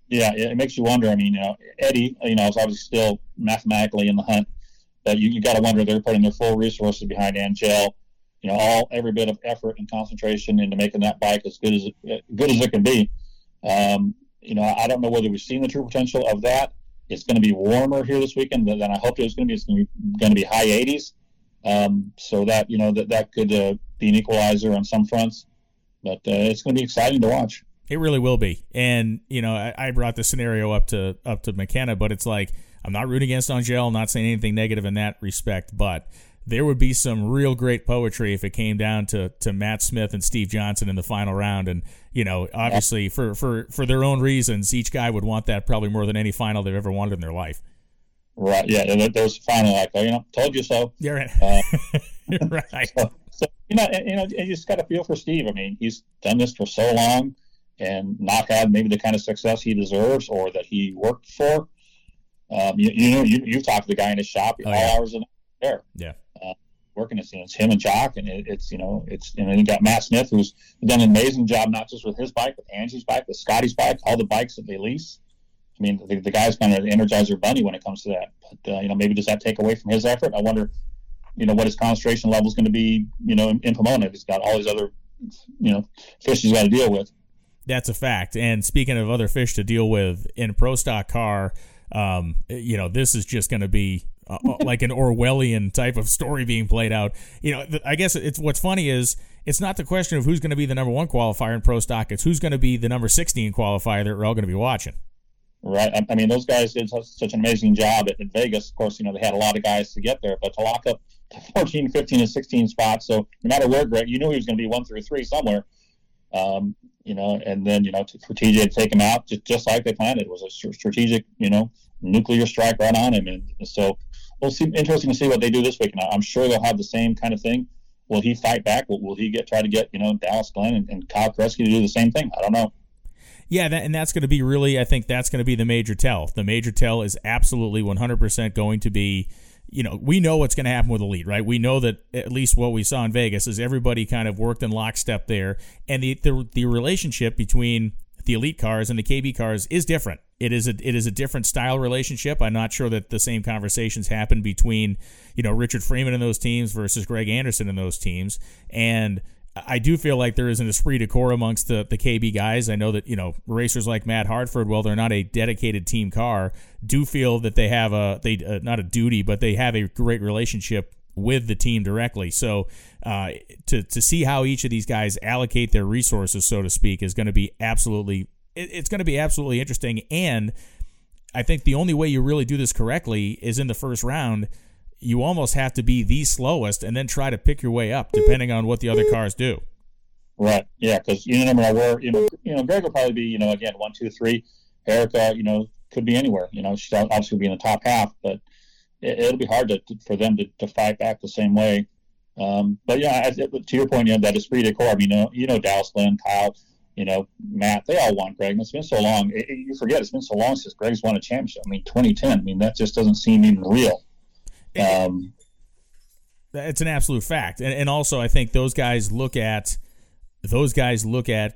Yeah, it makes you wonder. I mean, you know, Eddie, you know, is obviously still mathematically in the hunt, but you got to wonder, they're putting their full resources behind Angell, you know, every bit of effort and concentration into making that bike as good as it can be. You know, I don't know whether we've seen the true potential of that. It's going to be warmer here this weekend than I hoped it was going to be. It's going to be high 80s. So that, you know, that could be an equalizer on some fronts, but it's going to be exciting to watch. It really will be. And, you know, I brought the scenario up to McKenna, but it's like, I'm not rooting against Angell, I'm not saying anything negative in that respect, but there would be some real great poetry if it came down to Matt Smith and Steve Johnson in the final round. And, you know, obviously for their own reasons, each guy would want that probably more than any final they've ever wanted in their life. Right. Yeah. There's finally like, you know, told you so. You're right. You're right. So you know, you just got a feel for Steve. I mean, he's done this for so long and not had maybe the kind of success he deserves or that he worked for. You talk to the guy in his shop all hours a night there. Yeah. Working it's him and Jock, and it's you got Matt Smith, who's done an amazing job, not just with his bike, with Angie's bike, with Scotty's bike, all the bikes that they lease. I mean, the guy's kind of an Energizer Bunny when it comes to that. But maybe does that take away from his effort? I wonder, what his concentration level is going to be, in Pomona. He's got all these other, fish he's got to deal with. That's a fact. And speaking of other fish to deal with in Pro Stock Car, this is just going to be like an Orwellian type of story being played out. I guess it's what's funny is it's not the question of who's going to be the number one qualifier in Pro Stock. It's who's going to be the number 16 qualifier that we're all going to be watching. Right. I mean, those guys did such an amazing job at Vegas. Of course, they had a lot of guys to get there, but to lock up the 14, 15, and 16 spots. So no matter where, Greg, you knew he was going to be 1 through 3 somewhere. And then, for TJ to take him out, just like they planned, it was a strategic, nuclear strike right on him. And so we'll see. Interesting to see what they do this week. And I'm sure they'll have the same kind of thing. Will he fight back? Will he try to get, Dallas Glenn and Kyle Kresge to do the same thing? I don't know. Yeah, and that's going to be I think that's going to be the major tell. The major tell is absolutely 100% going to be, we know what's going to happen with Elite, right? We know that at least what we saw in Vegas is everybody kind of worked in lockstep there. And the relationship between the Elite cars and the KB cars is different. It is a different style relationship. I'm not sure that the same conversations happen between, Richard Freeman and those teams versus Greg Anderson and those teams. And I do feel like there is an esprit de corps amongst the KB guys. I know that, racers like Matt Hartford, while they're not a dedicated team car, do feel that they have not a duty, but they have a great relationship with the team directly. So to see how each of these guys allocate their resources, so to speak, is going to be absolutely interesting. And I think the only way you really do this correctly is in the first round. You almost have to be the slowest and then try to pick your way up depending on what the other cars do. Right. Yeah. Cause Greg will probably be, again, 1, 2, 3, Erica, could be anywhere, she's obviously be in the top half, but it'll be hard for them to fight back the same way. But yeah, to your point, that esprit de corps, Dallas Glenn, Kyle, Matt, they all won, Greg. And it's been so long. You forget it's been so long since Greg's won a championship. 2010, that just doesn't seem even real. It's an absolute fact, and also I think those guys look at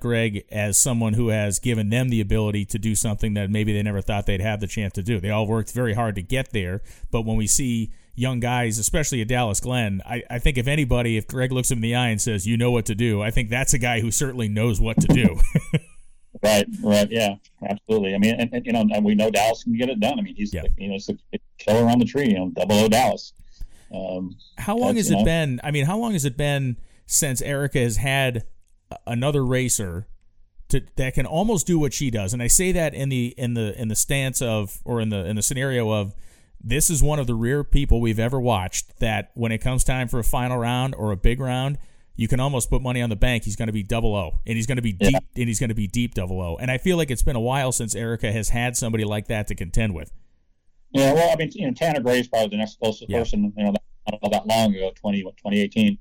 Greg as someone who has given them the ability to do something that maybe they never thought they'd have the chance to do. They all worked very hard to get there, but when we see young guys, especially at Dallas Glenn, I think if Greg looks him in the eye and says, "You know what to do," I think that's a guy who certainly knows what to do. Right, yeah, absolutely. And we know Dallas can get it done. He's it's the killer on the tree, Double O Dallas. How long has it been? How long has it been since Erica has had another racer that can almost do what she does? And I say that in the stance of, or in the scenario of, this is one of the rare people we've ever watched that when it comes time for a final round or a big round, you can almost put money on the bank he's going to be Double O, and he's going to be deep, and he's going to be deep Double O. And I feel like it's been a while since Erica has had somebody like that to contend with. Yeah, well, Tanner Gray is probably the next closest person. That long ago, 2018.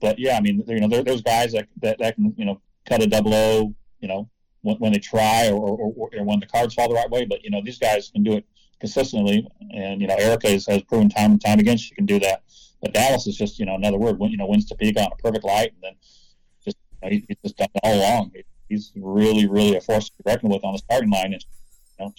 But yeah, there's guys that can cut a Double O, when they try or when the cards fall the right way. But these guys can do it consistently, and Erica has proven time and time again she can do that. But Dallas is just, another word, wins Topeka on a perfect light, and then just, he's just done it all along. He's really, really a force to be reckoned with on the starting line, and,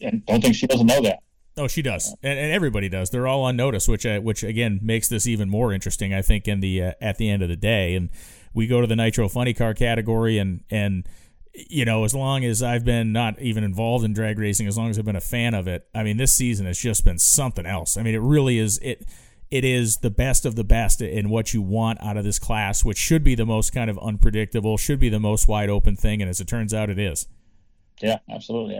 and don't think she doesn't know that. Oh, she does, and everybody does. They're all on notice, which again makes this even more interesting, I think, in the at the end of the day. And we go to the Nitro Funny Car category, and as long as I've been not even involved in drag racing, as long as I've been a fan of it, this season has just been something else. It really is. It is the best of the best in what you want out of this class, which should be the most kind of unpredictable, should be the most wide open thing, and as it turns out, it is. Yeah, absolutely.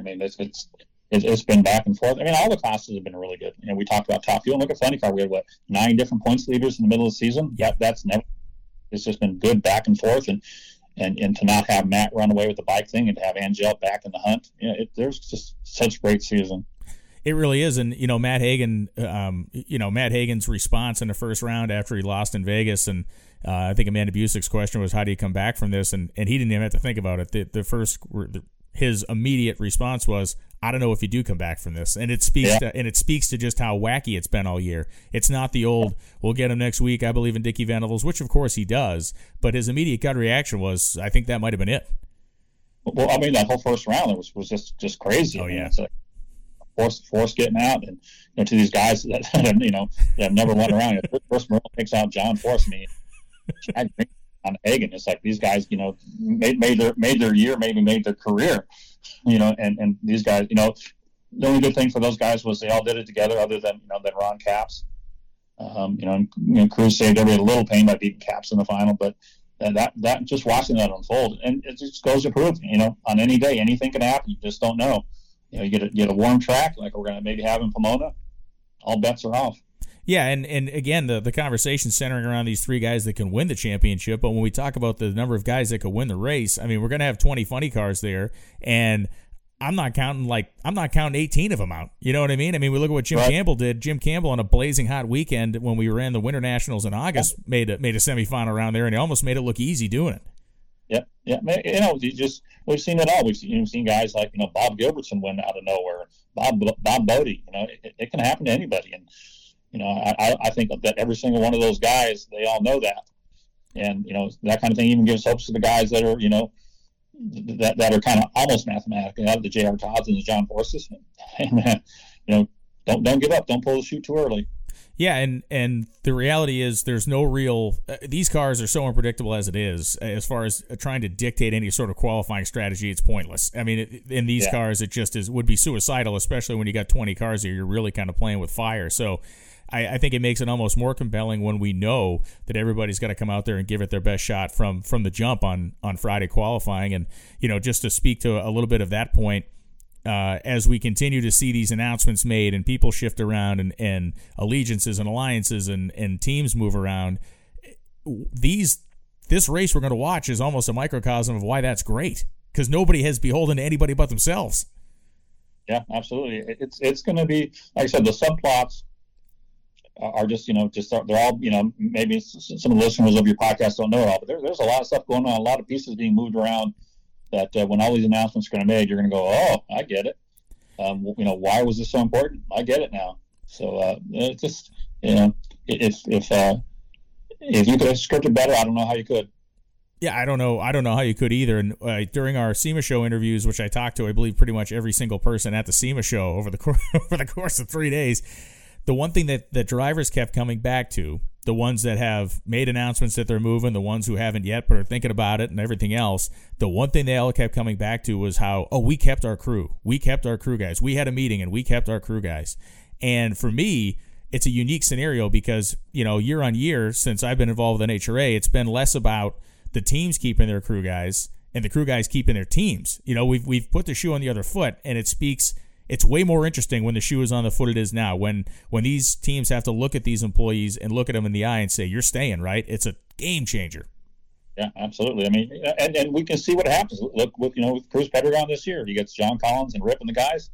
It's been back and forth. All the classes have been really good. We talked about Top Fuel. And look at Funny Car. We had 9 different points leaders in the middle of the season. Yeah, that's never. It's just been good back and forth, and to not have Matt run away with the bike thing and to have Angel back in the hunt. There's just such great season. It really is. And, you know, Matt Hagan, Matt Hagan's response in the first round after he lost in Vegas, and I think Amanda Busick's question was, how do you come back from this? And he didn't even have to think about it. His immediate response was, I don't know if you do come back from this. And it speaks to just how wacky it's been all year. It's not the old, we'll get him next week, I believe in Dickie Venables, which of course he does, but his immediate gut reaction was, I think that might have been it. Well, I mean, that whole first round was just crazy. Oh, yeah. I mean, it's like force getting out, and you know, to these guys that have never won around. First Merle takes out John Force, I mean, Chad Green on Hagan. It's like these guys, you know, made their year, maybe made their career, you know, and these guys, you know, the only good thing for those guys was they all did it together, other than, you know, than Ron Capps. And Cruz saved everybody a little pain by beating Capps in the final, but that just watching that unfold, and it just goes to prove, you know, on any day anything can happen. You just don't know. You know, you get a warm track like we're gonna maybe have in Pomona, all bets are off. Yeah, and again, the conversation centering around these three guys that can win the championship, but when we talk about the number of guys that could win the race, I mean, we're going to have 20 funny cars there, and I'm not counting 18 of them out. You know what I mean? I mean, we look at what Jim Campbell did. Jim Campbell on a blazing hot weekend when we ran the Winter Nationals in August made a semifinal round there, and he almost made it look easy doing it. Yeah. You know, we've seen it all. We've seen guys like, you know, Bob Gilbertson win out of nowhere, Bob Bodie. You know, it can happen to anybody, and you know, I think that every single one of those guys, they all know that. And, you know, that kind of thing even gives hopes to the guys that are, you know, that are kind of almost mathematical, you know, the J.R. Todds and the John Forces. You know, don't give up. Don't pull the chute too early. Yeah, and the reality is there's no real these cars are so unpredictable as it is. As far as trying to dictate any sort of qualifying strategy, it's pointless. I mean, in these cars, it just would be suicidal, especially when you got 20 cars here. You're really kind of playing with fire. So I think it makes it almost more compelling when we know that everybody's got to come out there and give it their best shot from the jump on Friday qualifying. And, you know, just to speak to a little bit of that point, as we continue to see these announcements made and people shift around and allegiances and alliances and teams move around, this race we're going to watch is almost a microcosm of why that's great, because nobody has beholden to anybody but themselves. Yeah, absolutely. It's going to be, like I said, the subplots are just they're all, you know, maybe some of the listeners of your podcast don't know it all, but there's a lot of stuff going on, a lot of pieces being moved around that when all these announcements are going to be made, you're going to go, oh, I get it. You know, why was this so important? I get it now. So it's just, you know, if you could have scripted better, I don't know how you could. Yeah, I don't know how you could either. And during our SEMA show interviews, which I talked to, I believe, pretty much every single person at the SEMA show over the course of 3 days, the one thing that drivers kept coming back to, the ones that have made announcements that they're moving, the ones who haven't yet but are thinking about it and everything else, the one thing they all kept coming back to was how, oh, we kept our crew. We kept our crew guys. We had a meeting and we kept our crew guys. And for me, it's a unique scenario because, you know, year on year since I've been involved with NHRA, it's been less about the teams keeping their crew guys and the crew guys keeping their teams. You know, we've put the shoe on the other foot, and it speaks – it's way more interesting when the shoe is on the foot it is now, when these teams have to look at these employees and look at them in the eye and say, you're staying, right? It's a game changer. Yeah, absolutely. I mean, and we can see what happens. Look, with Cruz Pedregon this year, he gets John Collins and Rip and the guys,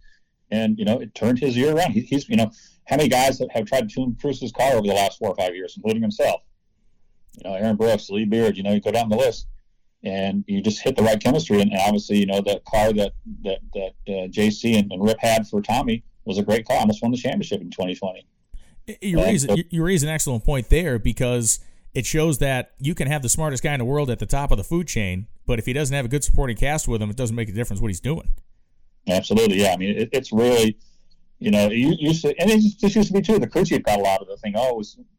and, you know, it turned his year around. He's, you know, how many guys have tried to tune Cruz's car over the last 4 or 5 years, including himself? You know, Aaron Brooks, Lee Beard, you know, you go down the list. And you just hit the right chemistry, and obviously, you know, that car that JC and Rip had for Tommy was a great car. Almost won the championship in 2020. You raise an excellent point there, because it shows that you can have the smartest guy in the world at the top of the food chain, but if he doesn't have a good supporting cast with him, it doesn't make a difference what he's doing. Absolutely, yeah. I mean, it's really, you know, it used to be too. The crew chief got a lot of the thing. Oh,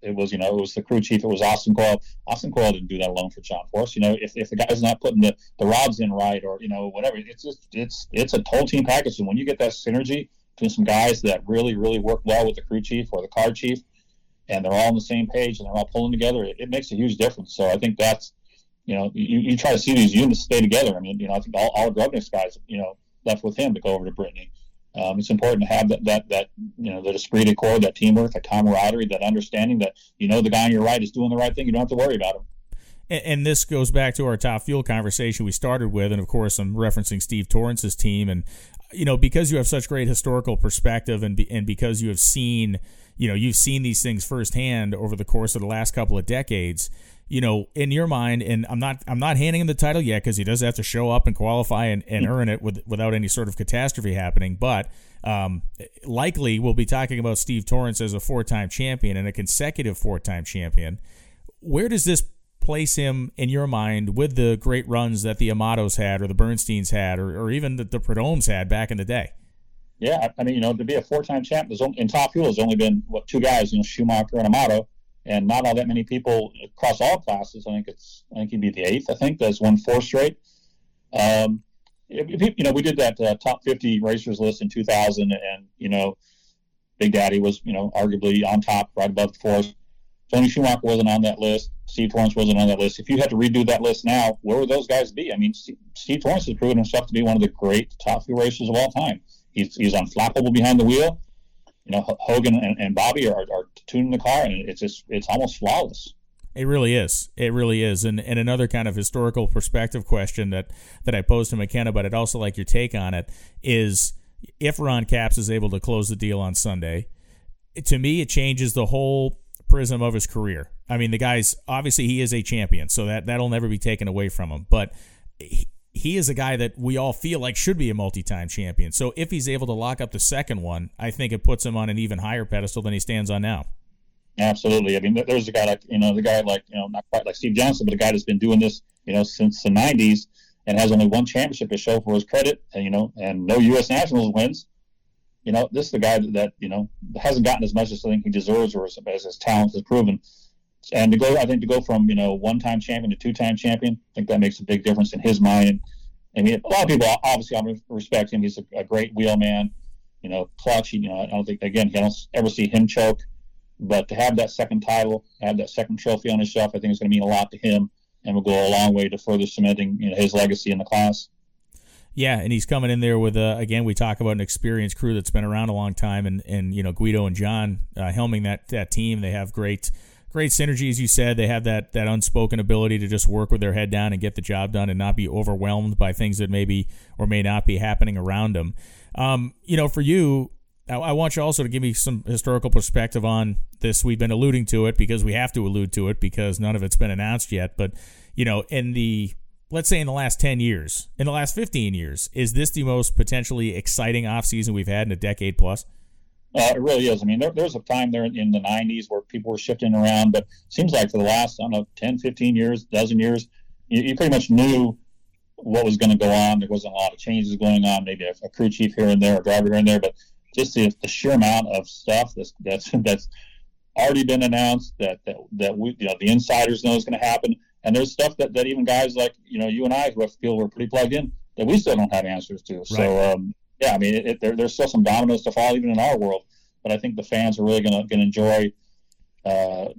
it was the crew chief. It was Austin Coyle. Austin Coyle didn't do that alone for John Force. You know, if the guy's not putting the rods in right, or, you know, whatever, it's just it's a whole team package. And when you get that synergy between some guys that really, really work well with the crew chief or the car chief, and they're all on the same page and they're all pulling together, it makes a huge difference. So I think that's, you know, you try to see these units stay together. I mean, you know, I think all Grubnick's guys, you know, left with him to go over to Brittany. It's important to have that you know, that esprit de corps, that teamwork, that camaraderie, that understanding that, you know, the guy on your right is doing the right thing. You don't have to worry about him. And this goes back to our top fuel conversation we started with, and of course I'm referencing Steve Torrance's team. And you know, because you have such great historical perspective and because you have seen, you know, you've seen these things firsthand over the course of the last couple of decades, you know, in your mind, and I'm not handing him the title yet because he does have to show up and qualify and earn it without any sort of catastrophe happening, but likely we'll be talking about Steve Torrence as a four-time champion and a consecutive four-time champion. Where does this place him in your mind with the great runs that the Amatos had or the Bernsteins had or even the Predomes had back in the day? Yeah, I mean, you know, to be a four-time champ in Top Fuel, there's only been, two guys, you know, Schumacher and Amato, and not all that many people across all classes. I think he'd be the eighth, that's won four straight. You know, we did that top 50 racers list in 2000, and, you know, Big Daddy was, you know, arguably on top, right above the Forest. Tony Schumacher wasn't on that list. Steve Torrence wasn't on that list. If you had to redo that list now, where would those guys be? I mean, Steve Torrence has proven himself to be one of the great top few racers of all time. He's unflappable behind the wheel. You know, Hogan and Bobby are tuning the car, and it's almost flawless. It really is. It really is. And another kind of historical perspective question that I posed to McKenna, but I'd also like your take on it, is if Ron Capps is able to close the deal on Sunday, to me it changes the whole prism of his career. I mean, the guy's obviously he is a champion, so that'll never be taken away from him. But he is a guy that we all feel like should be a multi-time champion. So if he's able to lock up the second one, I think it puts him on an even higher pedestal than he stands on now. Absolutely. I mean, there's a guy like, you know, not quite like Steve Johnson, but a guy that's been doing this, you know, since the 90s and has only one championship to show for his credit, and, you know, and no U.S. Nationals wins. You know, this is the guy that, you know, hasn't gotten as much as I think he deserves or as his talent has proven. And to go from, you know, one-time champion to two-time champion, I think that makes a big difference in his mind. I mean, a lot of people obviously respect him. He's a great wheel man, you know, clutch. You know, I don't think, again, I don't ever see him choke. But to have that second title, have that second trophy on his shelf, I think it's going to mean a lot to him and will go a long way to further cementing, you know, his legacy in the class. Yeah, and he's coming in there with, again, we talk about an experienced crew that's been around a long time, and you know, Guido and John helming that team. They have great synergy, as you said. They have that unspoken ability to just work with their head down and get the job done and not be overwhelmed by things that maybe or may not be happening around them. You know, for you, I want you also to give me some historical perspective on this. We've been alluding to it because we have to allude to it because none of it's been announced yet. But, you know, let's say in the last 10 years, in the last 15 years, is this the most potentially exciting offseason we've had in a decade plus? It really is. I mean, there was a time there in the 90s where people were shifting around, but it seems like for the last, I don't know, 10, 15 years, dozen years, you pretty much knew what was going to go on. There wasn't a lot of changes going on, maybe a crew chief here and there, a driver here and there, but just the sheer amount of stuff that's already been announced that we, you know, the insiders know is going to happen. And there's stuff that even guys like, you know, you and I who feel we're pretty plugged in that we still don't have answers to. Right. So, yeah, I mean, there's still some dominoes to fall even in our world, but I think the fans are really going to enjoy the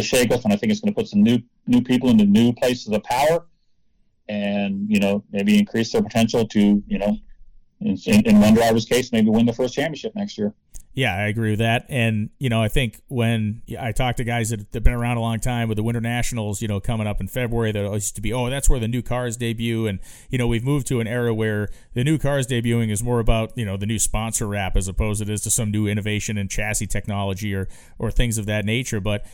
shakeup, and I think it's going to put some new people into new places of power, and you know, maybe increase their potential to, you know, in one driver's case, maybe win the first championship next year. Yeah, I agree with that. And, you know, I think when I talk to guys that have been around a long time with the Winter Nationals, you know, coming up in February, that used to be, oh, that's where the new cars debut. And, you know, we've moved to an era where the new cars debuting is more about, you know, the new sponsor wrap as opposed to some new innovation in chassis technology or things of that nature. But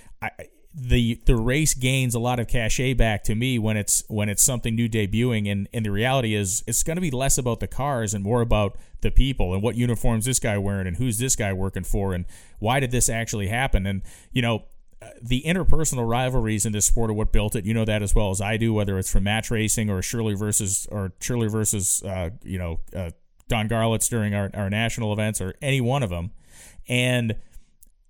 the race gains a lot of cachet back to me when it's something new debuting, and the reality is it's going to be less about the cars and more about the people and what uniforms this guy wearing and who's this guy working for and why did this actually happen. And you know, the interpersonal rivalries in this sport are what built it. You know that as well as I do, whether it's from match racing or Shirley versus you know, Don Garlitz during our national events or any one of them. And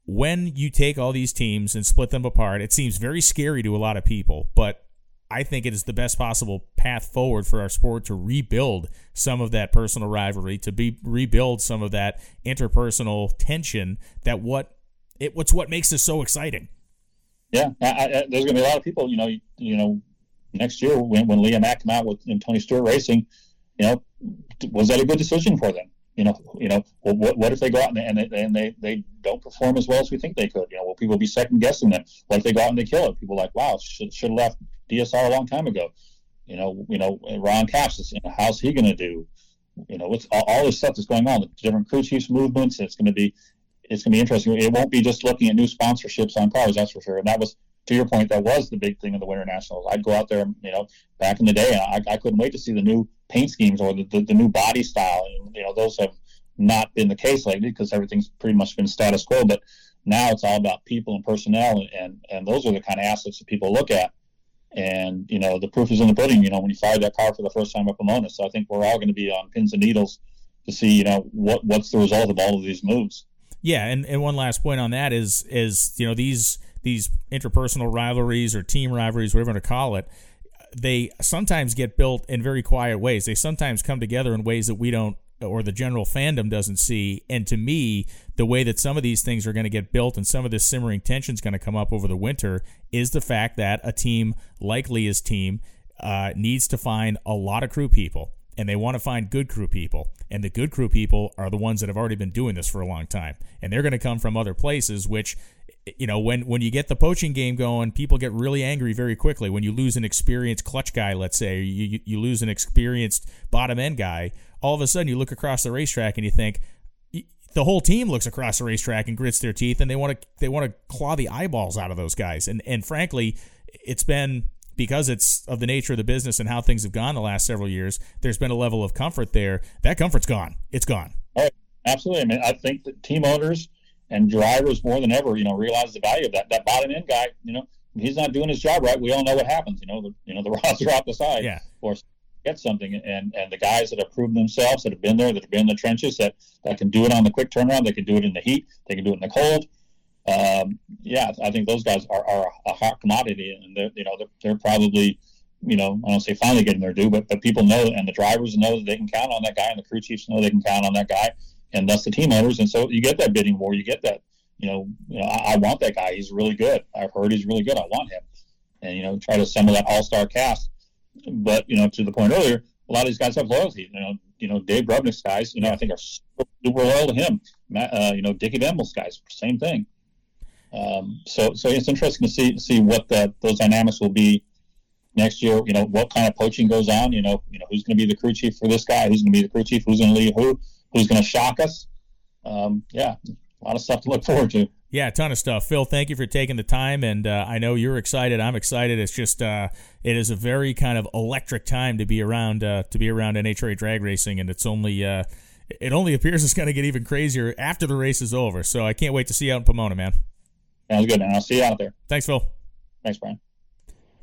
when you take all these teams and split them apart, it seems very scary to a lot of people, but I think it is the best possible path forward for our sport to rebuild some of that personal rivalry, rebuild some of that interpersonal tension. What's what makes this so exciting. Yeah, there's going to be a lot of people, you know, next year when Leah Mack came out and Tony Stewart Racing, you know, was that a good decision for them? You know. Well, what if they go out and they don't perform as well as we think they could? You know, will people be second guessing them? What if they go out and they kill it? People are like, wow, should have left DSR a long time ago. You know, Ron Capps, you know, how's he going to do? you know, it's all this stuff that's going on, the different crew chiefs movements. It's going to be interesting. It won't be just looking at new sponsorships on cars, that's for sure. And that was, to your point, that was the big thing of the Winter Nationals. I'd go out there, you know, back in the day, I couldn't wait to see the new paint schemes or the new body style. And, you know, those have not been the case lately because everything's pretty much been status quo. But now it's all about people and personnel, and those are the kind of assets that people look at. And, you know, the proof is in the pudding, you know, when you fired that car for the first time at Pomona. So I think we're all going to be on pins and needles to see, you know, what's the result of all of these moves. Yeah, and one last point on that is you know, these interpersonal rivalries or team rivalries, whatever you want to call it, they sometimes get built in very quiet ways. They sometimes come together in ways that we don't, or the general fandom doesn't see. And to me, the way that some of these things are going to get built and some of this simmering tension is going to come up over the winter is the fact that a team like Leah's team needs to find a lot of crew people, and they want to find good crew people. And the good crew people are the ones that have already been doing this for a long time. And they're going to come from other places, which, you know, when you get the poaching game going, people get really angry very quickly. When you lose an experienced clutch guy, let's say, you lose an experienced bottom end guy, all of a sudden you look across the racetrack and you think, the whole team looks across the racetrack and grits their teeth, and they want to claw the eyeballs out of those guys. And frankly, it's been, because it's of the nature of the business and how things have gone the last several years, there's been a level of comfort there. That comfort's gone. It's gone. Oh, absolutely. I mean, I think that team owners and drivers more than ever, you know, realize the value of that. That bottom end guy, you know, he's not doing his job right. We all know what happens. You know the rods are off the side. Yeah. Or get something, and the guys that have proven themselves, that have been there, that have been in the trenches, that can do it on the quick turnaround, they can do it in the heat, they can do it in the cold. Yeah, I think those guys are a hot commodity, and they're probably, you know, I don't say finally getting their due, but people know, and the drivers know that they can count on that guy, and the crew chiefs know they can count on that guy. And that's the team owners. And so you get that bidding war. You get that, you know I want that guy. He's really good. I've heard he's really good. I want him. And, you know, try to assemble that all-star cast. But, you know, to the point earlier, a lot of these guys have loyalty. You know Dave Rubnick's guys, you know, I think are super loyal to him. You know, Dickie Bemble's guys, same thing. So it's interesting to see what those dynamics will be next year. You know, what kind of poaching goes on. You know who's going to be the crew chief for this guy? Who's going to be the crew chief? Who's going to lead who? Who's going to shock us? Yeah, a lot of stuff to look forward to. Yeah, a ton of stuff. Phil, thank you for taking the time, and I know you're excited. I'm excited. It's just it is a very kind of electric time to be around NHRA drag racing, and it's only it only appears it's going to get even crazier after the race is over. So I can't wait to see you out in Pomona, man. Sounds good, man. I'll see you out there. Thanks, Phil. Thanks, Brian.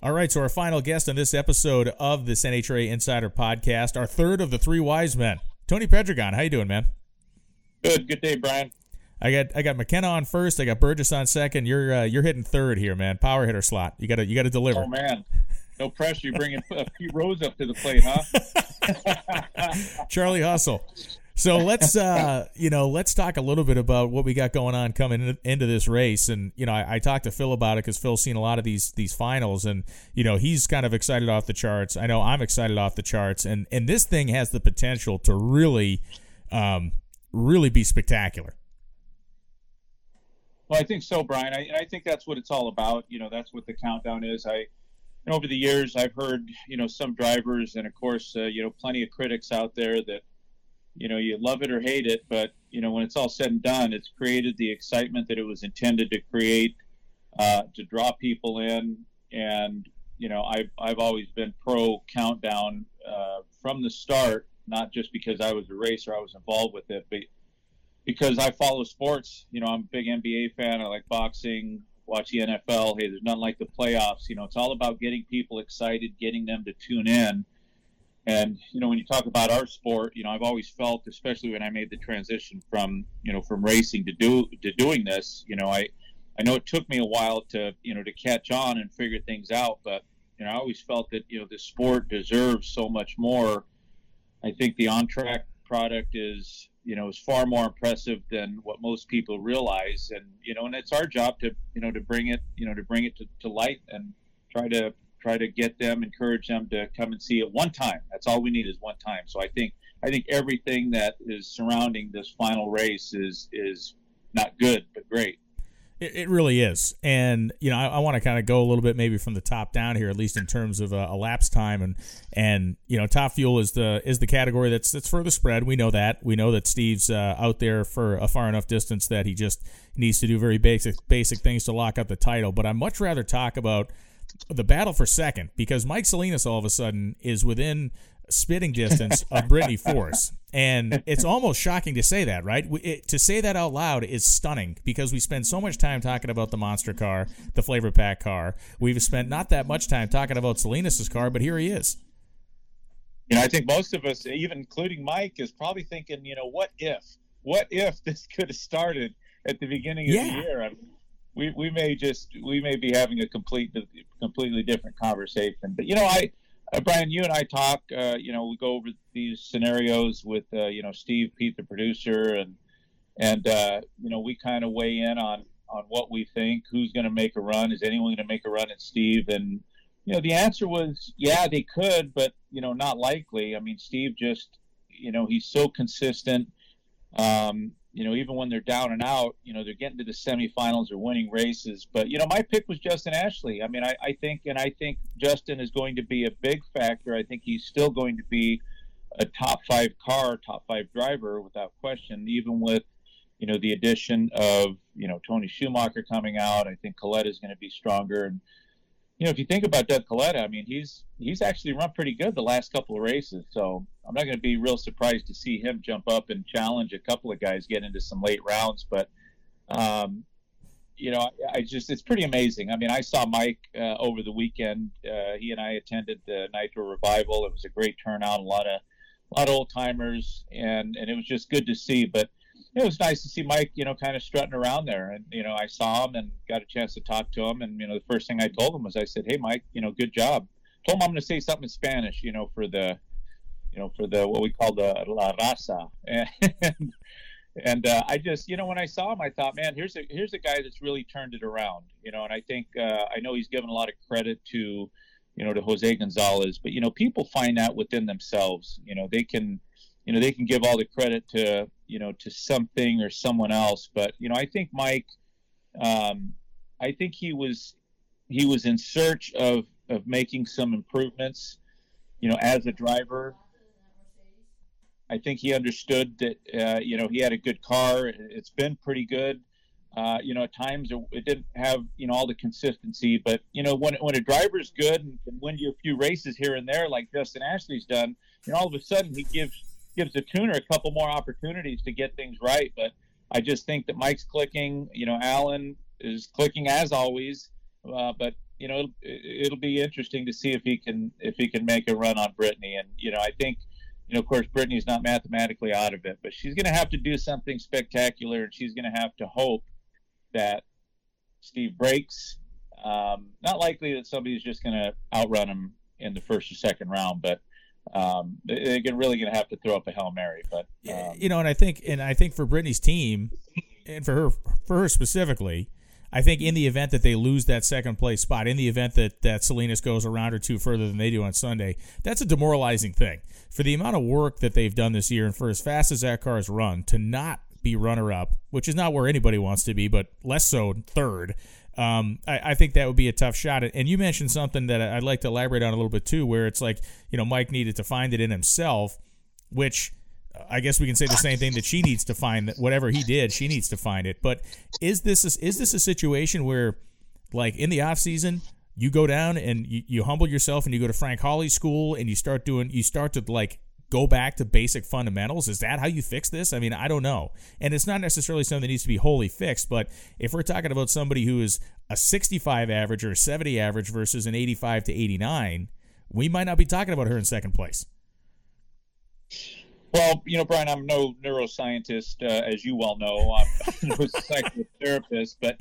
All right, so our final guest on this episode of this NHRA Insider Podcast, our third of the three wise men. Tony Pedregon, how you doing, man? Good. Good day, Brian. I got McKenna on first. I got Burgess on second. You're hitting third here, man. Power hitter slot. You gotta deliver. Oh man, no pressure. You're bringing a few rows up to the plate, huh? Charlie Hustle. So let's talk a little bit about what we got going on coming into this race. And, you know, I talked to Phil about it because Phil's seen a lot of these finals, and, you know, he's kind of excited off the charts. I know I'm excited off the charts, and this thing has the potential to really, really be spectacular. Well, I think so, Brian. I think that's what it's all about. You know, that's what the countdown is. And over the years, I've heard, you know, some drivers and, of course, you know, plenty of critics out there that, you know, you love it or hate it, but, you know, when it's all said and done, it's created the excitement that it was intended to create, to draw people in. And, you know, I've always been pro countdown from the start, not just because I was a racer, I was involved with it, but because I follow sports. You know, I'm a big NBA fan. I like boxing, watch the NFL. Hey, there's nothing like the playoffs. You know, it's all about getting people excited, getting them to tune in. And, you know, when you talk about our sport, you know, I've always felt, especially when I made the transition from, you know, from racing to doing this, you know, I know it took me a while to, you know, to catch on and figure things out. But, you know, I always felt that, you know, the sport deserves so much more. I think the on-track product is, you know, is far more impressive than what most people realize. And, you know, and it's our job to, you know, to bring it, you know, to bring it to light and try to get them, encourage them to come and see it one time. That's all we need is one time. So I think everything that is surrounding this final race is not good, but great. It really is. And, you know, I want to kind of go a little bit maybe from the top down here, at least in terms of elapsed time. And you know, Top Fuel is the category that's further spread. We know that. We know that Steve's out there for a far enough distance that he just needs to do very basic things to lock up the title. But I'd much rather talk about the battle for second, because Mike Salinas all of a sudden is within spitting distance of Brittany Force. And it's almost shocking to say that, right? To say that out loud is stunning, because we spend so much time talking about the monster car, the flavor pack car. We've spent not that much time talking about Salinas' car, but here he is. You know, I think most of us, even including Mike, is probably thinking, you know, what if this could have started at the beginning of the year? I mean, we may be having a completely different conversation. But, you know, Brian, you and I talk, you know, we go over these scenarios with, you know, Steve, Pete, the producer, and you know, we kind of weigh in on what we think, who's going to make a run. Is anyone going to make a run at Steve? And, you know, the answer was, yeah, they could, but, you know, not likely. I mean, Steve just, you know, he's so consistent. You know, even when they're down and out, you know, they're getting to the semifinals or winning races. But, you know, my pick was Justin Ashley. I mean, I think Justin is going to be a big factor. I think he's still going to be a top five driver without question, even with, you know, the addition of, you know, Tony Schumacher coming out. I think Coletta is going to be stronger. And, you know, if you think about Doug Coletta, I mean, he's actually run pretty good the last couple of races. So I'm not going to be real surprised to see him jump up and challenge a couple of guys, get into some late rounds. But, you know, it's pretty amazing. I mean, I saw Mike over the weekend. He and I attended the Nitro Revival. It was a great turnout, a lot of old timers, and it was just good to see. But it was nice to see Mike, you know, kind of strutting around there. And, you know, I saw him and got a chance to talk to him. And, you know, the first thing I told him was, I said, hey, Mike, you know, good job. Told him I'm going to say something in Spanish, you know, for what we call the La Raza. And I just, you know, when I saw him, I thought, man, here's a guy that's really turned it around, you know. And I think, I know he's given a lot of credit to, you know, to Jose Gonzalez, but, you know, people find that within themselves, you know, they can give all the credit to, you know, to something or someone else. But, you know, I think Mike, I think he was in search of making some improvements, you know, as a driver. I think he understood that, you know, he had a good car. It's been pretty good. You know, at times it didn't have, you know, all the consistency, but, you know, when a driver's good and can win you a few races here and there, like Justin Ashley's done, you know, all of a sudden he gives the tuner a couple more opportunities to get things right. But I just think that Mike's clicking, you know, Alan is clicking as always, but, you know, it'll be interesting to see if he can make a run on Brittany. And, you know, I think, you know, of course, Brittany's not mathematically out of it, but she's going to have to do something spectacular, and she's going to have to hope that Steve breaks. Not likely that somebody's just going to outrun him in the first or second round, but they're really going to have to throw up a Hail Mary. But you know, and I think for Brittany's team, and for her specifically, I think in the event that they lose that second place spot, in the event that Salinas goes a round or two further than they do on Sunday, that's a demoralizing thing. For the amount of work that they've done this year, and for as fast as that car has run, to not be runner-up, which is not where anybody wants to be, but less so third, I think that would be a tough shot. And you mentioned something that I'd like to elaborate on a little bit too, where it's like, you know, Mike needed to find it in himself, which I guess we can say the same thing, that she needs to find that whatever he did, she needs to find it. But is this a situation where, like, in the off season, you go down and you humble yourself and you go to Frank Hawley's school and you start to go back to basic fundamentals? Is that how you fix this? I mean, I don't know. And it's not necessarily something that needs to be wholly fixed, but if we're talking about somebody who is a 65 average or a 70 average versus an 85 to 89, we might not be talking about her in second place. Well, you know, Brian, I'm no neuroscientist, as you well know. I'm no psychotherapist, but,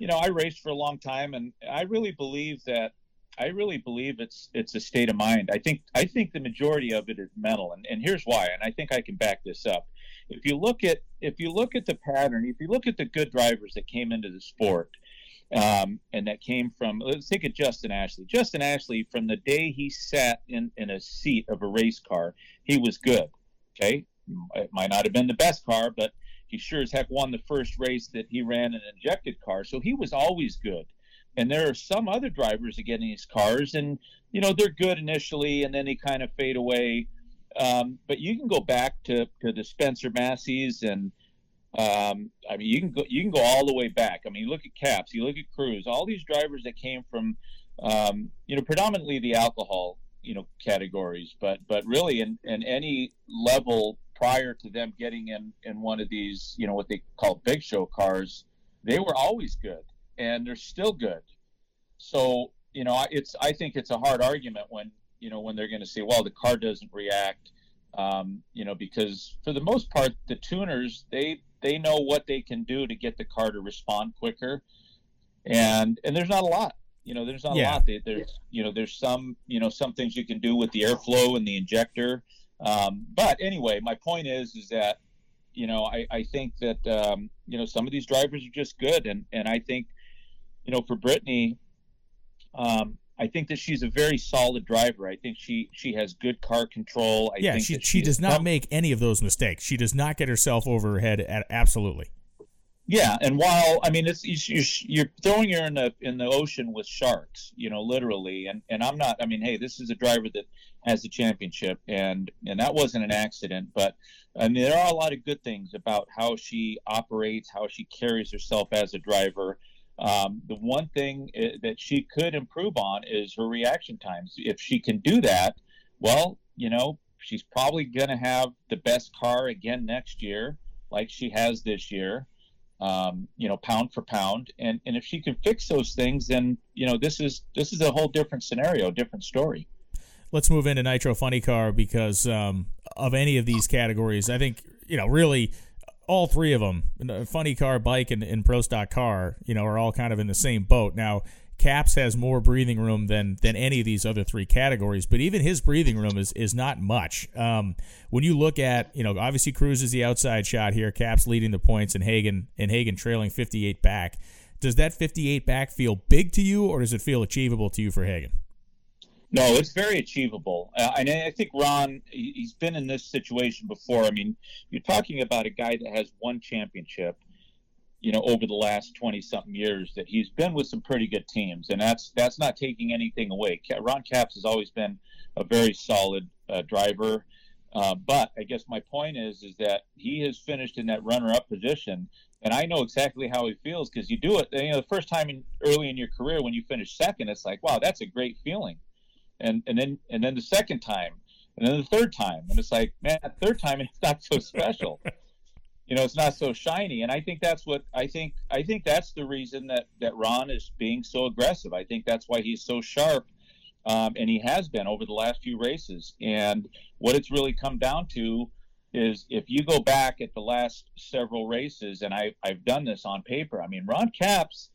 you know, I raced for a long time, and I really believe it's a state of mind. I think the majority of it is mental, and here's why. And I think I can back this up. If you look at the pattern, if you look at the good drivers that came into the sport, and that came from, let's think of Justin Ashley. Justin Ashley, from the day he sat in a seat of a race car, he was good. Okay, it might not have been the best car, but He sure as heck won the first race that he ran an injected car, so he was always good. And there are some other drivers that get in these cars, and, you know, they're good initially, and then they kind of fade away. But you can go back to the Spencer Masseys, and I mean, you can go all the way back. I mean, you look at Capps, you look at Cruz, all these drivers that came from, you know, predominantly the alcohol, you know, categories, but really in any level prior to them getting in one of these, you know, what they call big show cars, they were always good, and they're still good. So, you know, I think it's a hard argument when, you know, when they're going to say, well, the car doesn't react, you know, because for the most part, the tuners, they know what they can do to get the car to respond quicker. And there's not a lot, you know, there's not a lot. You know, there's some, you know, some things you can do with the airflow and the injector. But anyway, my point is that, you know, I think that, you know, some of these drivers are just good. And I think, you know, for Brittany, I think that she's a very solid driver. I think she has good car control. She does not make any of those mistakes. She does not get herself over her head at absolutely. Yeah, and while I mean, it's you're throwing her in the ocean with sharks, you know, literally. And I'm not. I mean, hey, this is a driver that has the championship, and that wasn't an accident. But I mean, there are a lot of good things about how she operates, how she carries herself as a driver. The one thing that she could improve on is her reaction times. If she can do that, well, you know, she's probably going to have the best car again next year, like she has this year, you know, pound for pound. And if she can fix those things, then, you know, this is a whole different scenario, different story. Let's move into Nitro Funny Car because of any of these categories, I think, you know, really – all three of them, Funny Car, Bike, and Pro Stock Car, you know, are all kind of in the same boat. Now, Capps has more breathing room than any of these other three categories, but even his breathing room is not much. When you look at, you know, obviously Cruz is the outside shot here, Capps leading the points, and Hagen trailing 58 back. Does that 58 back feel big to you, or does it feel achievable to you for Hagen? No, it's very achievable. And I think Ron, he's been in this situation before. I mean, you're talking about a guy that has won championship, you know, over the last 20-something years, that he's been with some pretty good teams, and that's not taking anything away. Ron Capps has always been a very solid driver. But I guess my point is that he has finished in that runner-up position, and I know exactly how he feels because you do it. You know, the first time early in your career when you finish second, it's like, wow, that's a great feeling. And then the second time, and then the third time, and it's like, man, that third time it's not so special, you know, it's not so shiny. And I think that's what I think that's the reason that Ron is being so aggressive. I think that's why he's so sharp, and he has been over the last few races. And what it's really come down to is if you go back at the last several races, and I've done this on paper. I mean, Ron Capps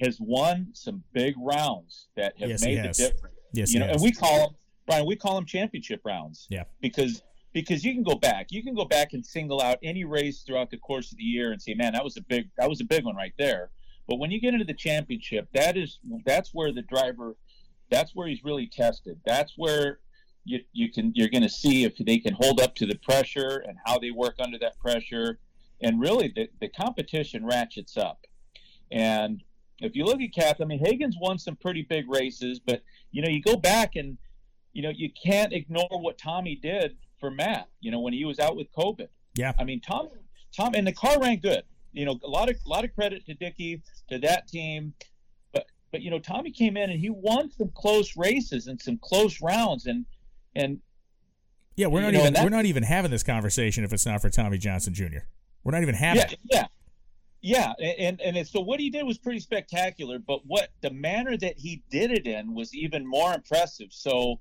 has won some big rounds that have made the difference. Yes, you know, and we call them championship rounds. Yeah, because you can go back and single out any race throughout the course of the year and say, man, that was a big one right there. But when you get into the championship, that's where the driver, that's where he's really tested. That's where you're going to see if they can hold up to the pressure and how they work under that pressure. And really, the competition ratchets up. And if you look at Capps, I mean, Hagen's won some pretty big races, but, you know, you go back and, you know, you can't ignore what Tommy did for Matt, you know, when he was out with COVID. Yeah. I mean, Tom, and the car ran good. You know, a lot of credit to Dickey, to that team. But you know, Tommy came in and he won some close races and some close rounds. And yeah, we're not even having this conversation if it's not for Tommy Johnson Jr. We're not even having it. Yeah. Yeah, and so what he did was pretty spectacular, but what the manner that he did it in was even more impressive. So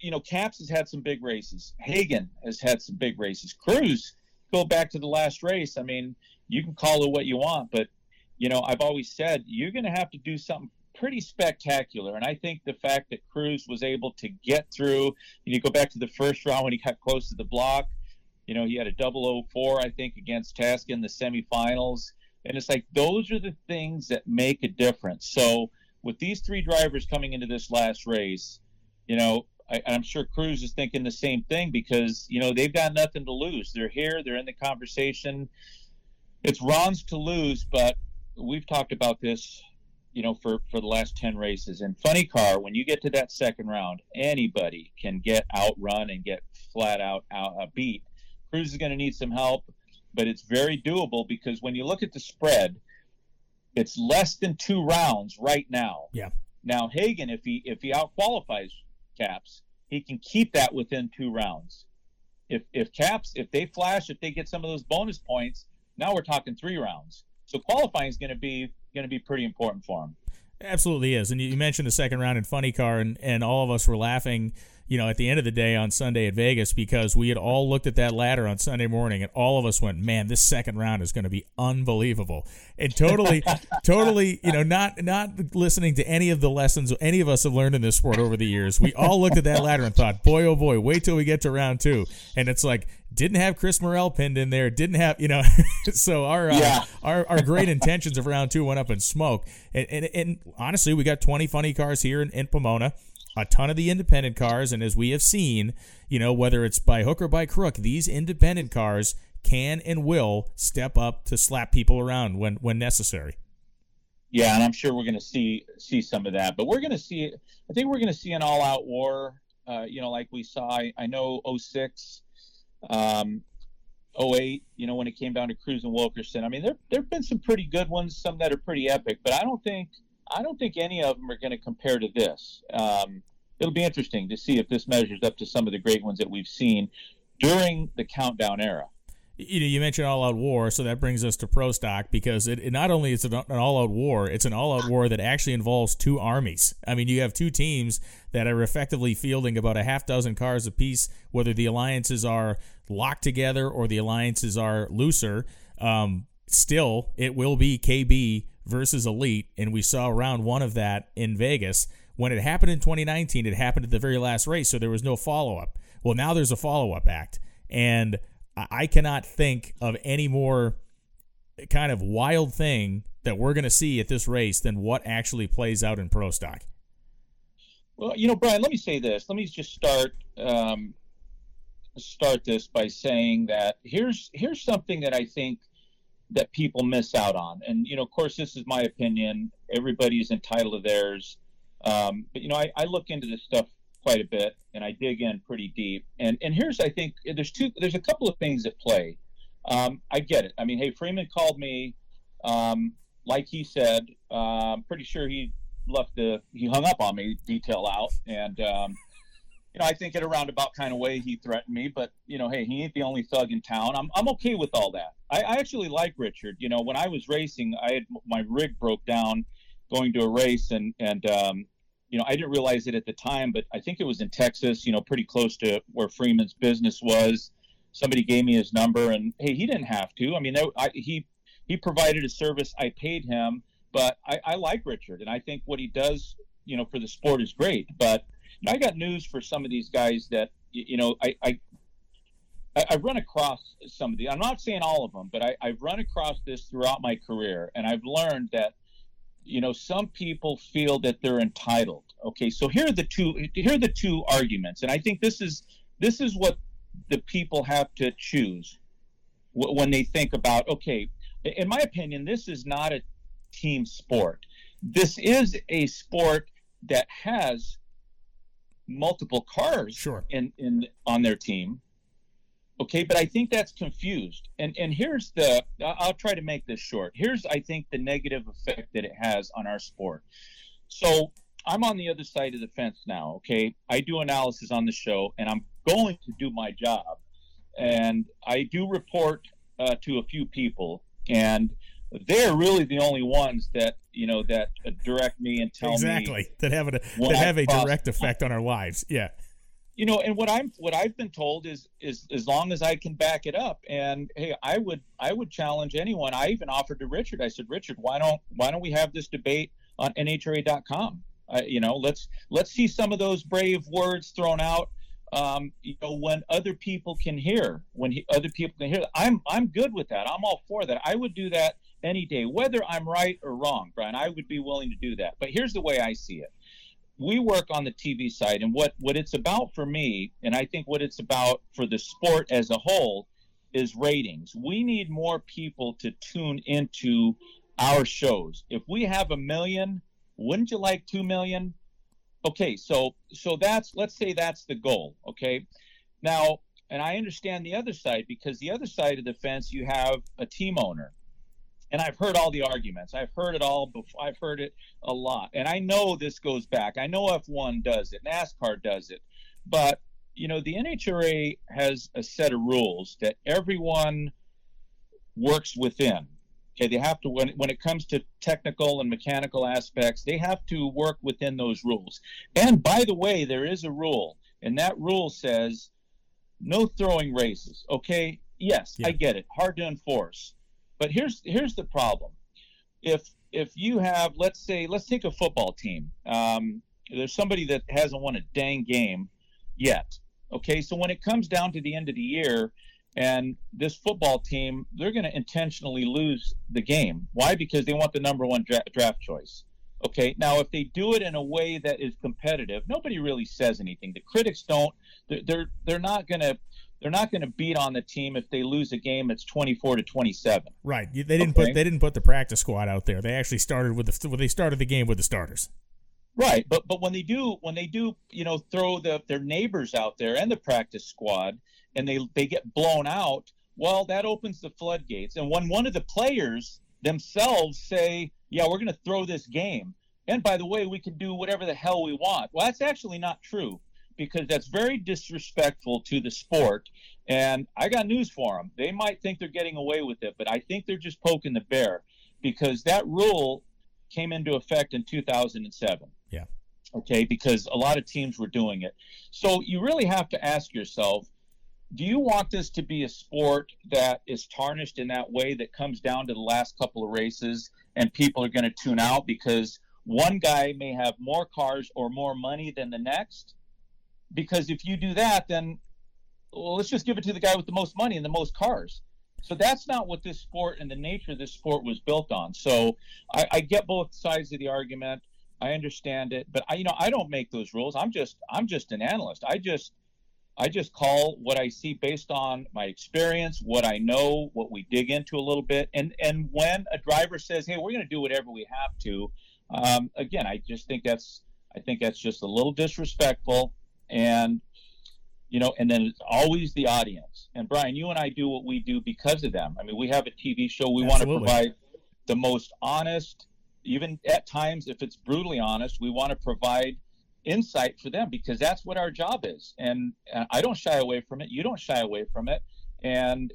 you know, Capps has had some big races. Hagen has had some big races. Cruz, go back to the last race. I mean, you can call it what you want, but, you know, I've always said you're going to have to do something pretty spectacular. And I think the fact that Cruz was able to get through, and you go back to the first round when he got close to the block, you know, he had a 004, I think, against Taskin in the semifinals. And it's like, those are the things that make a difference. So with these three drivers coming into this last race, you know, I'm sure Cruz is thinking the same thing, because, you know, they've got nothing to lose. They're here. They're in the conversation. It's Ron's to lose, but we've talked about this, you know, for the last 10 races. And Funny Car, when you get to that second round, anybody can get outrun and get flat out beat. Cruz is going to need some help, but it's very doable, because when you look at the spread, it's less than two rounds right now. Yeah. Now Hagen, if he outqualifies Caps, he can keep that within two rounds. If Caps, if they flash, if they get some of those bonus points, now we're talking three rounds. So qualifying is going to be pretty important for him. Absolutely is. And you mentioned the second round in Funny Car, and all of us were laughing, you know, at the end of the day on Sunday at Vegas, because we had all looked at that ladder on Sunday morning and all of us went, man, this second round is going to be unbelievable. And totally, you know, not listening to any of the lessons any of us have learned in this sport over the years. We all looked at that ladder and thought, boy, oh boy, wait till we get to round two. And it's like, didn't have Chris Morrell pinned in there, didn't have, you know, so our great intentions of round two went up in smoke. And honestly, we got 20 Funny Cars here in Pomona, a ton of the independent cars. And as we have seen, you know, whether it's by hook or by crook, these independent cars can and will step up to slap people around when necessary. Yeah, and I'm sure we're going to see some of that. But we're going to see, I think we're going to see an all-out war, you know, like we saw, I know, 2006, 2008, you know, when it came down to Cruz and Wilkerson. I mean, there've been some pretty good ones, some that are pretty epic, but I don't think any of them are going to compare to this. It'll be interesting to see if this measures up to some of the great ones that we've seen during the countdown era. You mentioned all-out war, so that brings us to Pro Stock, because it not only is it an all-out war, it's an all-out war that actually involves two armies. I mean, you have two teams that are effectively fielding about a half dozen cars apiece, whether the alliances are locked together or the alliances are looser. Still, it will be KB versus Elite, and we saw round one of that in Vegas. When it happened in 2019, it happened at the very last race, so there was no follow-up. Well, now there's a follow-up act, and I cannot think of any more kind of wild thing that we're going to see at this race than what actually plays out in Pro Stock. Well, you know, Brian, let me say this. Let me just start this by saying that here's something that I think that people miss out on. And, you know, of course, this is my opinion. Everybody's entitled to theirs. But, you know, I look into this stuff quite a bit, and I dig in pretty deep. And here's, I think, there's a couple of things at play. I get it. I mean, hey, Freeman called me, like he said, I'm pretty sure he hung up on me, detail out. And, you know, I think in a roundabout kind of way he threatened me, but, you know, hey, he ain't the only thug in town. I'm okay with all that. I actually like Richard. You know, when I was racing, my rig broke down going to a race, and you know, I didn't realize it at the time, but I think it was in Texas, you know, pretty close to where Freeman's business was. Somebody gave me his number, and hey, he didn't have to. I mean, he provided a service. I paid him, but I like Richard, and I think what he does, you know, for the sport is great. But I got news for some of these guys that, you know, I've run across some of these. I'm not saying all of them, but I've run across this throughout my career, and I've learned that, you know, some people feel that they're entitled. Okay, so here are the two arguments, and I think this is what the people have to choose when they think about, okay, in my opinion, this is not a team sport. This is a sport that has multiple cars, sure, in on their team. Okay, but I think that's confused. And here's the, I'll try to make this short. Here's, I think, the negative effect that it has on our sport. So I'm on the other side of the fence now, okay? I do analysis on the show, and I'm going to do my job. And I do report to a few people, and they're really the only ones that, you know, that direct me and tell me. Exactly, that have a direct effect on our lives, yeah. You know, and what I've been told is as long as I can back it up. And hey, I would challenge anyone. I even offered to Richard. I said, Richard, why don't we have this debate on NHRA.com? You know, let's see some of those brave words thrown out. You know, when other people can hear, I'm good with that. I'm all for that. I would do that any day, whether I'm right or wrong, Brian. I would be willing to do that. But here's the way I see it. we work on the TV side, and what it's about for me, and I think what it's about for the sport as a whole, is ratings. We need more people to tune into our shows. If we have 1 million, wouldn't you like 2 million? Okay, so that's, let's say that's the goal, okay? Now, and I understand the other side, because the other side of the fence, you have a team owner. And I've heard all the arguments. I've heard it all before. I've heard it a lot. And I know this goes back. I know F1 does it. NASCAR does it. But, you know, the NHRA has a set of rules that everyone works within. Okay, they have to, when it comes to technical and mechanical aspects, they have to work within those rules. And by the way, there is a rule. And that rule says no throwing races. Okay, yes, yeah. I get it. Hard to enforce. But here's the problem. If you have, let's take a football team. There's somebody that hasn't won a dang game yet. Okay, so when it comes down to the end of the year, and this football team, they're going to intentionally lose the game. Why? Because they want the number one draft choice. Okay, now if they do it in a way that is competitive, nobody really says anything. The critics don't. They're not going to. They're not going to beat on the team if they lose a game. It's 24-27. Right. They didn't put the practice squad out there. They actually started started the game with the starters. Right. But when they do throw their neighbors out there and the practice squad, and they get blown out, well, that opens the floodgates. And when one of the players themselves say, "Yeah, we're going to throw this game," and by the way, we can do whatever the hell we want. Well, that's actually not true, because that's very disrespectful to the sport. And I got news for them. They might think they're getting away with it, but I think they're just poking the bear, because that rule came into effect in 2007. Yeah. Okay, because a lot of teams were doing it. So you really have to ask yourself, do you want this to be a sport that is tarnished in that way, that comes down to the last couple of races and people are going to tune out because one guy may have more cars or more money than the next? Because if you do that, then, well, let's just give it to the guy with the most money and the most cars. So that's not what this sport and the nature of this sport was built on. So I get both sides of the argument. I understand it, but I don't make those rules. I'm just an analyst. I just call what I see based on my experience, what I know, what we dig into a little bit, and when a driver says, "Hey, we're going to do whatever we have to," again, I think that's just a little disrespectful. And, and then it's always the audience. And Brian, you and I do what we do because of them. I mean, we have a TV show. We want to provide the most honest, even at times, if it's brutally honest, we want to provide insight for them, because that's what our job is. And I don't shy away from it. You don't shy away from it. And,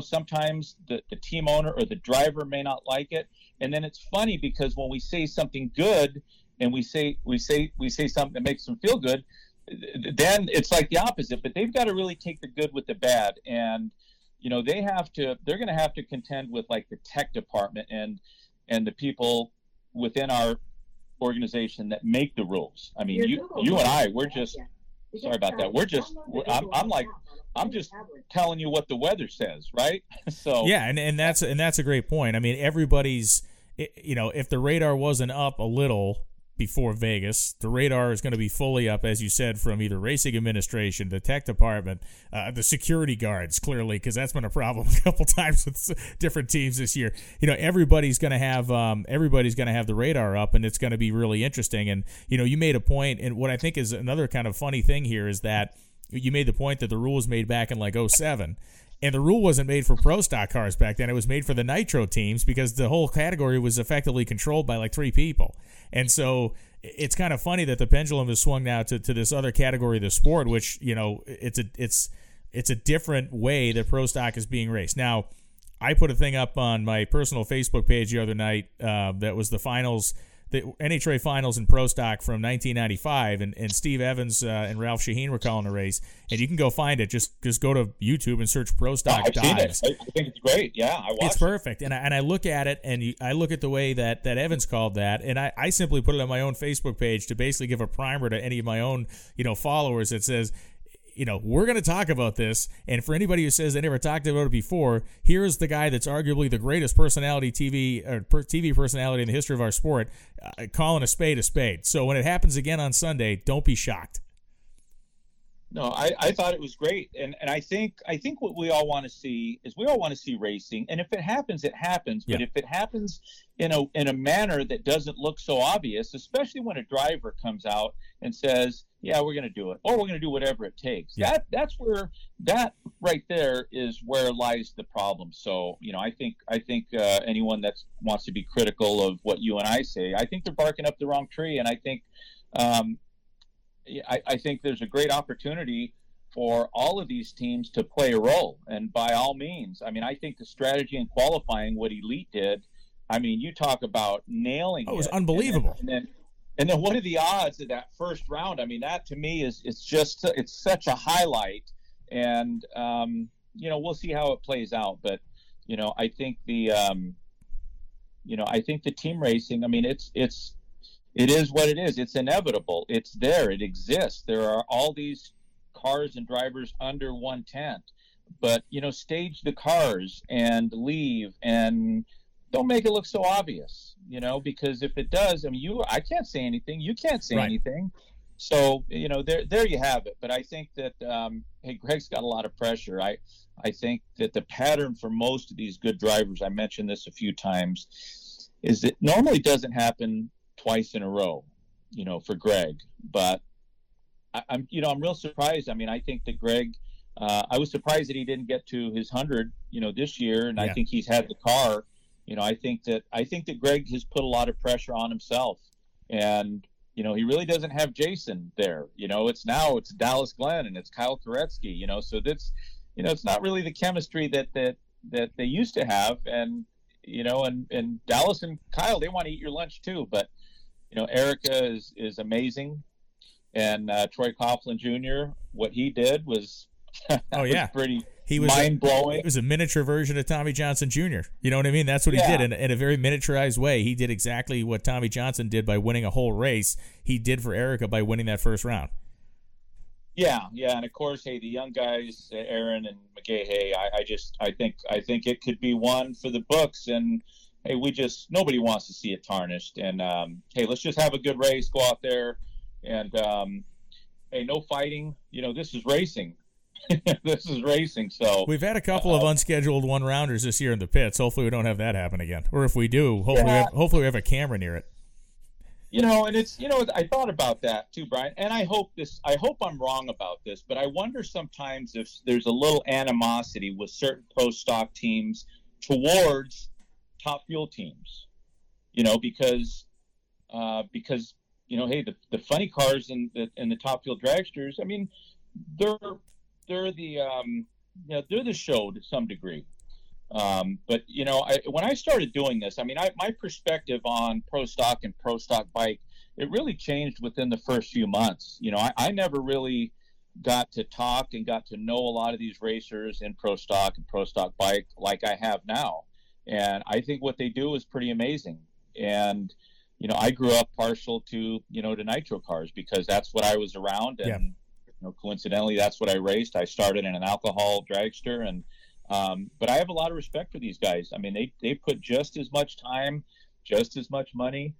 sometimes the team owner or the driver may not like it. And then it's funny, because when we say something good and we say something that makes them feel good, then it's like the opposite. But they've got to really take the good with the bad, and they're going to have to contend with, like, the tech department and the people within our organization that make the rules. I mean, you and I, we're just sorry about that. I'm just telling you what the weather says, right? So yeah, and that's a great point. I mean, everybody's, if the radar wasn't up a little before Vegas, the radar is going to be fully up, as you said, from either racing administration, the tech department, the security guards, clearly, because that's been a problem a couple times with different teams this year. Everybody's going to have the radar up, and it's going to be really interesting. And you made a point, and what I think is another kind of funny thing here is that you made the point that the rule was made back in like 2007. And the rule wasn't made for pro stock cars back then. It was made for the nitro teams, because the whole category was effectively controlled by like three people. And so it's kind of funny that the pendulum has swung now to this other category of the sport, which, it's a different way that pro stock is being raced. Now, I put a thing up on my personal Facebook page the other night that was the finals, the NHRA finals in pro stock from 1995, and Steve Evans and Ralph Shaheen were calling the race, and you can go find it. Just go to YouTube and search pro stock dives. I think it's great. Yeah, I watched it. It's perfect. And I look at it, and I look at the way that Evans called that, and I simply put it on my own Facebook page to basically give a primer to any of my own followers that says, you know, we're going to talk about this. And for anybody who says they never talked about it before, here's the guy that's arguably the greatest personality TV personality in the history of our sport, calling a spade a spade. So when it happens again on Sunday, don't be shocked. No, I thought it was great. And I think what we all want to see is we all want to see racing. And if it happens, it happens. But yeah. If it happens in a manner that doesn't look so obvious, especially when a driver comes out and says, yeah, we're going to do it, or we're going to do whatever it takes. Yeah. That's where that right there is where lies the problem. So, you know, I think anyone that wants to be critical of what you and I say, I think they're barking up the wrong tree. And I think there's a great opportunity for all of these teams to play a role. And by all means, I mean, I think the strategy in qualifying, what Elite did, I mean, you talk about nailing it. It was unbelievable. And then what are the odds of that first round? I mean, that to me it's such a highlight. And, you know, we'll see how it plays out. But, you know, I think the team racing, I mean, it is what it is. It's inevitable. It's there. It exists. There are all these cars and drivers under one tent. But, you know, stage the cars and leave and don't make it look so obvious, you know, because if it does, I mean, I can't say anything. You can't say anything. So, you know, there you have it. But I think that, hey, Greg's got a lot of pressure. I think that the pattern for most of these good drivers, I mentioned this a few times, is that normally doesn't happen twice in a row, you know, for Greg. But I'm real surprised. I mean, I think that Greg, I was surprised that he didn't get to his 100, you know, this year. And yeah. I think he's had the car, you know, I think that Greg has put a lot of pressure on himself, and, you know, he really doesn't have Jason there. You know, it's Dallas Glenn and it's Kyle Koretsky, you know, so that's, you know, it's not really the chemistry that they used to have. And, you know, and Dallas and Kyle, they want to eat your lunch too, but, you know, Erica is amazing, and Troy Coughlin Jr., what he did was, oh, yeah. was pretty mind-blowing. It was a miniature version of Tommy Johnson Jr. You know what I mean? That's what he did in a very miniaturized way. He did exactly what Tommy Johnson did by winning a whole race. He did for Erica by winning that first round. Yeah, yeah, and of course, hey, the young guys, Aaron and McGahey, hey, I think it could be one for the books, and hey, nobody wants to see it tarnished, and hey, let's just have a good race, go out there, and hey, no fighting, you know, this is racing. This is racing, so. We've had a couple of unscheduled one-rounders this year in the pits. Hopefully we don't have that happen again, or if we do, hopefully we have a camera near it. You know, and it's, you know, I thought about that too, Brian, and I hope I'm wrong about this, but I wonder sometimes if there's a little animosity with certain pro stock teams towards top fuel teams, you know, because, you know, hey, the funny cars and the top fuel dragsters, I mean, they're the show to some degree. But, you know, when I started doing this, I mean, my perspective on pro stock and pro stock bike, it really changed within the first few months. You know, I never really got to talk and got to know a lot of these racers in pro stock and pro stock bike like I have now. And I think what they do is pretty amazing. And, you know, I grew up partial to, you know, to nitro cars because that's what I was around. And, you know, coincidentally, that's what I raced. I started in an alcohol dragster, and, but I have a lot of respect for these guys. I mean, they put just as much time, just as much money,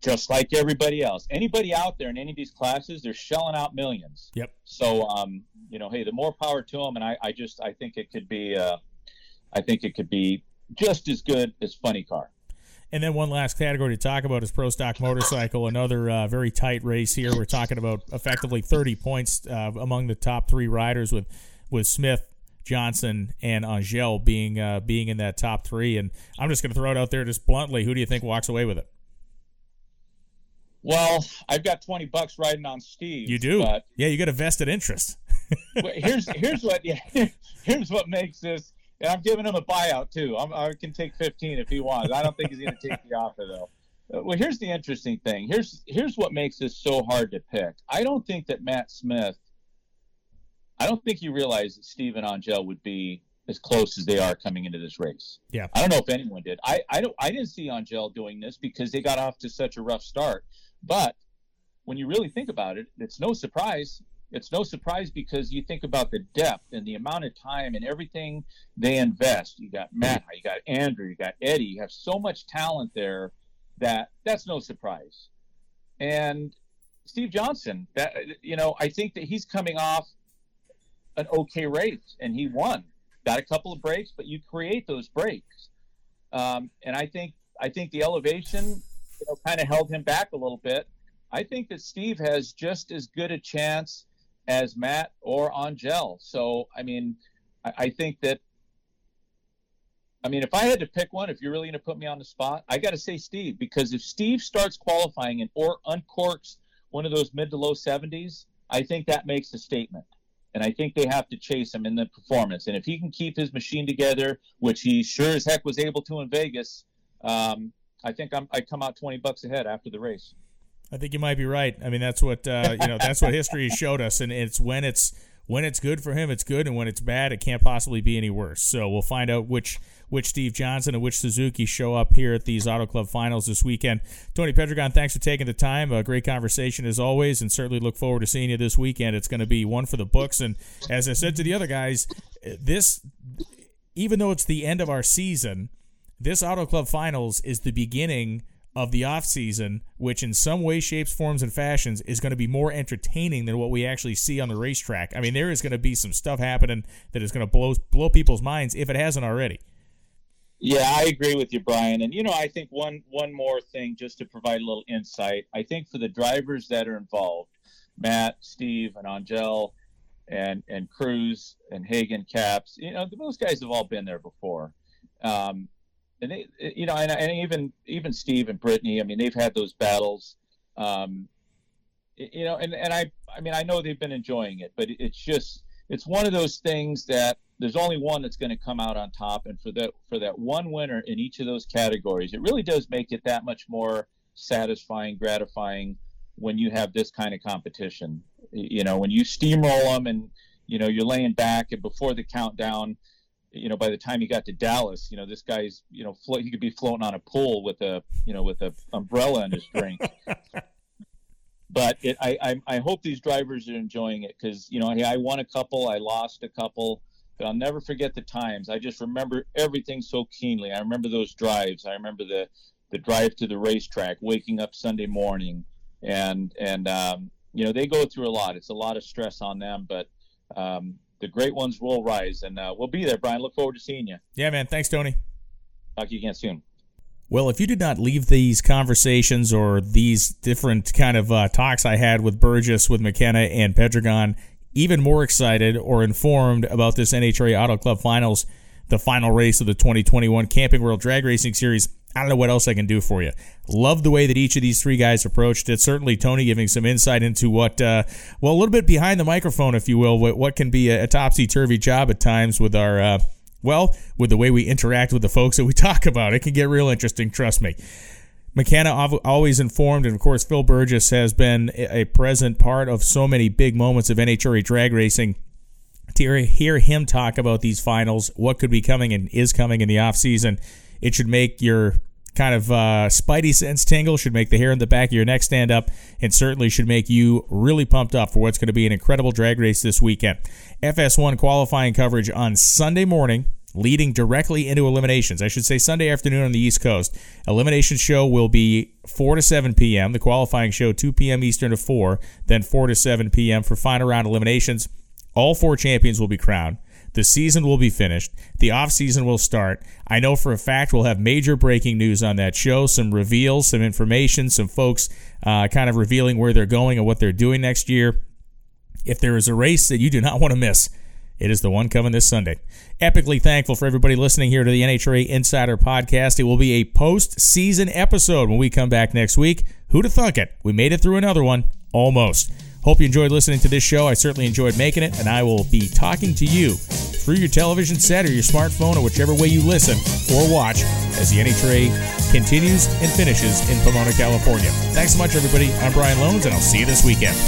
just like everybody else. Anybody out there in any of these classes, they're shelling out millions. Yep. So, you know, hey, the more power to them. And I think it could be just as good as funny car. And then one last category to talk about is Pro Stock Motorcycle, another very tight race here. We're talking about effectively 30 points among the top three riders with Smith, Johnson, and Angel being in that top three. And I'm just going to throw it out there just bluntly. Who do you think walks away with it? Well, I've got $20 riding on Steve. You do? But yeah, you got a vested interest. here's what makes this, and I'm giving him a buyout too. I can take 15 if he wants. I don't think he's going to take the offer though. Well, here's the interesting thing. Here's what makes this so hard to pick. I don't think that Matt Smith, I don't think you realize that Steve and Angel would be as close as they are coming into this race. Yeah. I don't know if anyone did. I didn't see Angel doing this because they got off to such a rough start. But when you really think about it, it's no surprise it's no surprise, because you think about the depth and the amount of time and everything they invest. You got Matt, you got Andrew, you got Eddie. You have so much talent there that's no surprise. And Steve Johnson, I think that he's coming off an okay race, and he won. Got a couple of breaks, but you create those breaks. And I think the elevation, kind of held him back a little bit. I think that Steve has just as good a chance as Matt or Angel. So, I think if I had to pick one, if you're really going to put me on the spot, I got to say Steve, because if Steve starts qualifying or uncorks one of those mid to low 70s, I think that makes a statement. And I think they have to chase him in the performance. And if he can keep his machine together, which he sure as heck was able to in Vegas, I think I come out $20 ahead after the race. I think you might be right. I mean, that's what that's what history showed us. And it's when it's good for him, it's good, and when it's bad, it can't possibly be any worse. So we'll find out which Steve Johnson and which Suzuki show up here at these Auto Club Finals this weekend. Tony Pedregon, thanks for taking the time. A great conversation as always, and certainly look forward to seeing you this weekend. It's going to be one for the books. And as I said to the other guys, even though it's the end of our season, this Auto Club Finals is the beginning of the off-season, which in some way, shapes, forms, and fashions is going to be more entertaining than what we actually see on the racetrack. I mean, there is going to be some stuff happening that is going to blow people's minds if it hasn't already. Yeah, I agree with you, Brian. And, I think one more thing just to provide a little insight. I think for the drivers that are involved, Matt, Steve, and Angel, and Cruz, and Hagen, Capps, those guys have all been there before. And they, and even Steve and Brittany, they've had those battles, and I know they've been enjoying it, but it's one of those things that there's only one that's going to come out on top. And for that one winner in each of those categories, it really does make it that much more satisfying, gratifying when you have this kind of competition, when you steamroll them and, you're laying back and before the countdown, by the time you got to Dallas, this guy's, he could be floating on a pool with a umbrella in his drink. But I hope these drivers are enjoying it, because, I won a couple, I lost a couple, but I'll never forget the times. I just remember everything so keenly. I remember those drives. I remember the drive to the racetrack, waking up Sunday morning, and they go through a lot. It's a lot of stress on them, but. The great ones will rise, and we'll be there, Brian. Look forward to seeing you. Yeah, man. Thanks, Tony. Talk to you again soon. Well, if you did not leave these conversations or these different kind of talks I had with Burgess, with McKenna, and Pedregon, even more excited or informed about this NHRA Auto Club Finals, the final race of the 2021 Camping World Drag Racing Series, I don't know what else I can do for you. Love the way that each of these three guys approached it. Certainly Tony giving some insight into what, a little bit behind the microphone, if you will, what can be a topsy-turvy job at times with our, with the way we interact with the folks that we talk about. It can get real interesting, trust me. McKenna always informed, and of course Phil Burgess has been a present part of so many big moments of NHRA drag racing. To hear him talk about these finals, what could be coming and is coming in the offseason, it should make your kind of spidey sense tingle, should make the hair in the back of your neck stand up, and certainly should make you really pumped up for what's going to be an incredible drag race this weekend. FS1 qualifying coverage on Sunday morning, leading directly into eliminations. I should say Sunday afternoon on the East Coast. Elimination show will be 4 to 7 p.m., the qualifying show 2 p.m. Eastern to 4, then 4 to 7 p.m. for final round eliminations. All four champions will be crowned. The season will be finished. The offseason will start. I know for a fact we'll have major breaking news on that show, some reveals, some information, some folks kind of revealing where they're going and what they're doing next year. If there is a race that you do not want to miss, it is the one coming this Sunday. Epically thankful for everybody listening here to the NHRA Insider Podcast. It will be a post-season episode when we come back next week. Who'd have thunk it? We made it through another one, almost. Hope you enjoyed listening to this show. I certainly enjoyed making it, and I will be talking to you through your television set or your smartphone or whichever way you listen or watch as the NHRA continues and finishes in Pomona, California. Thanks so much, everybody. I'm Brian Loans, and I'll see you this weekend.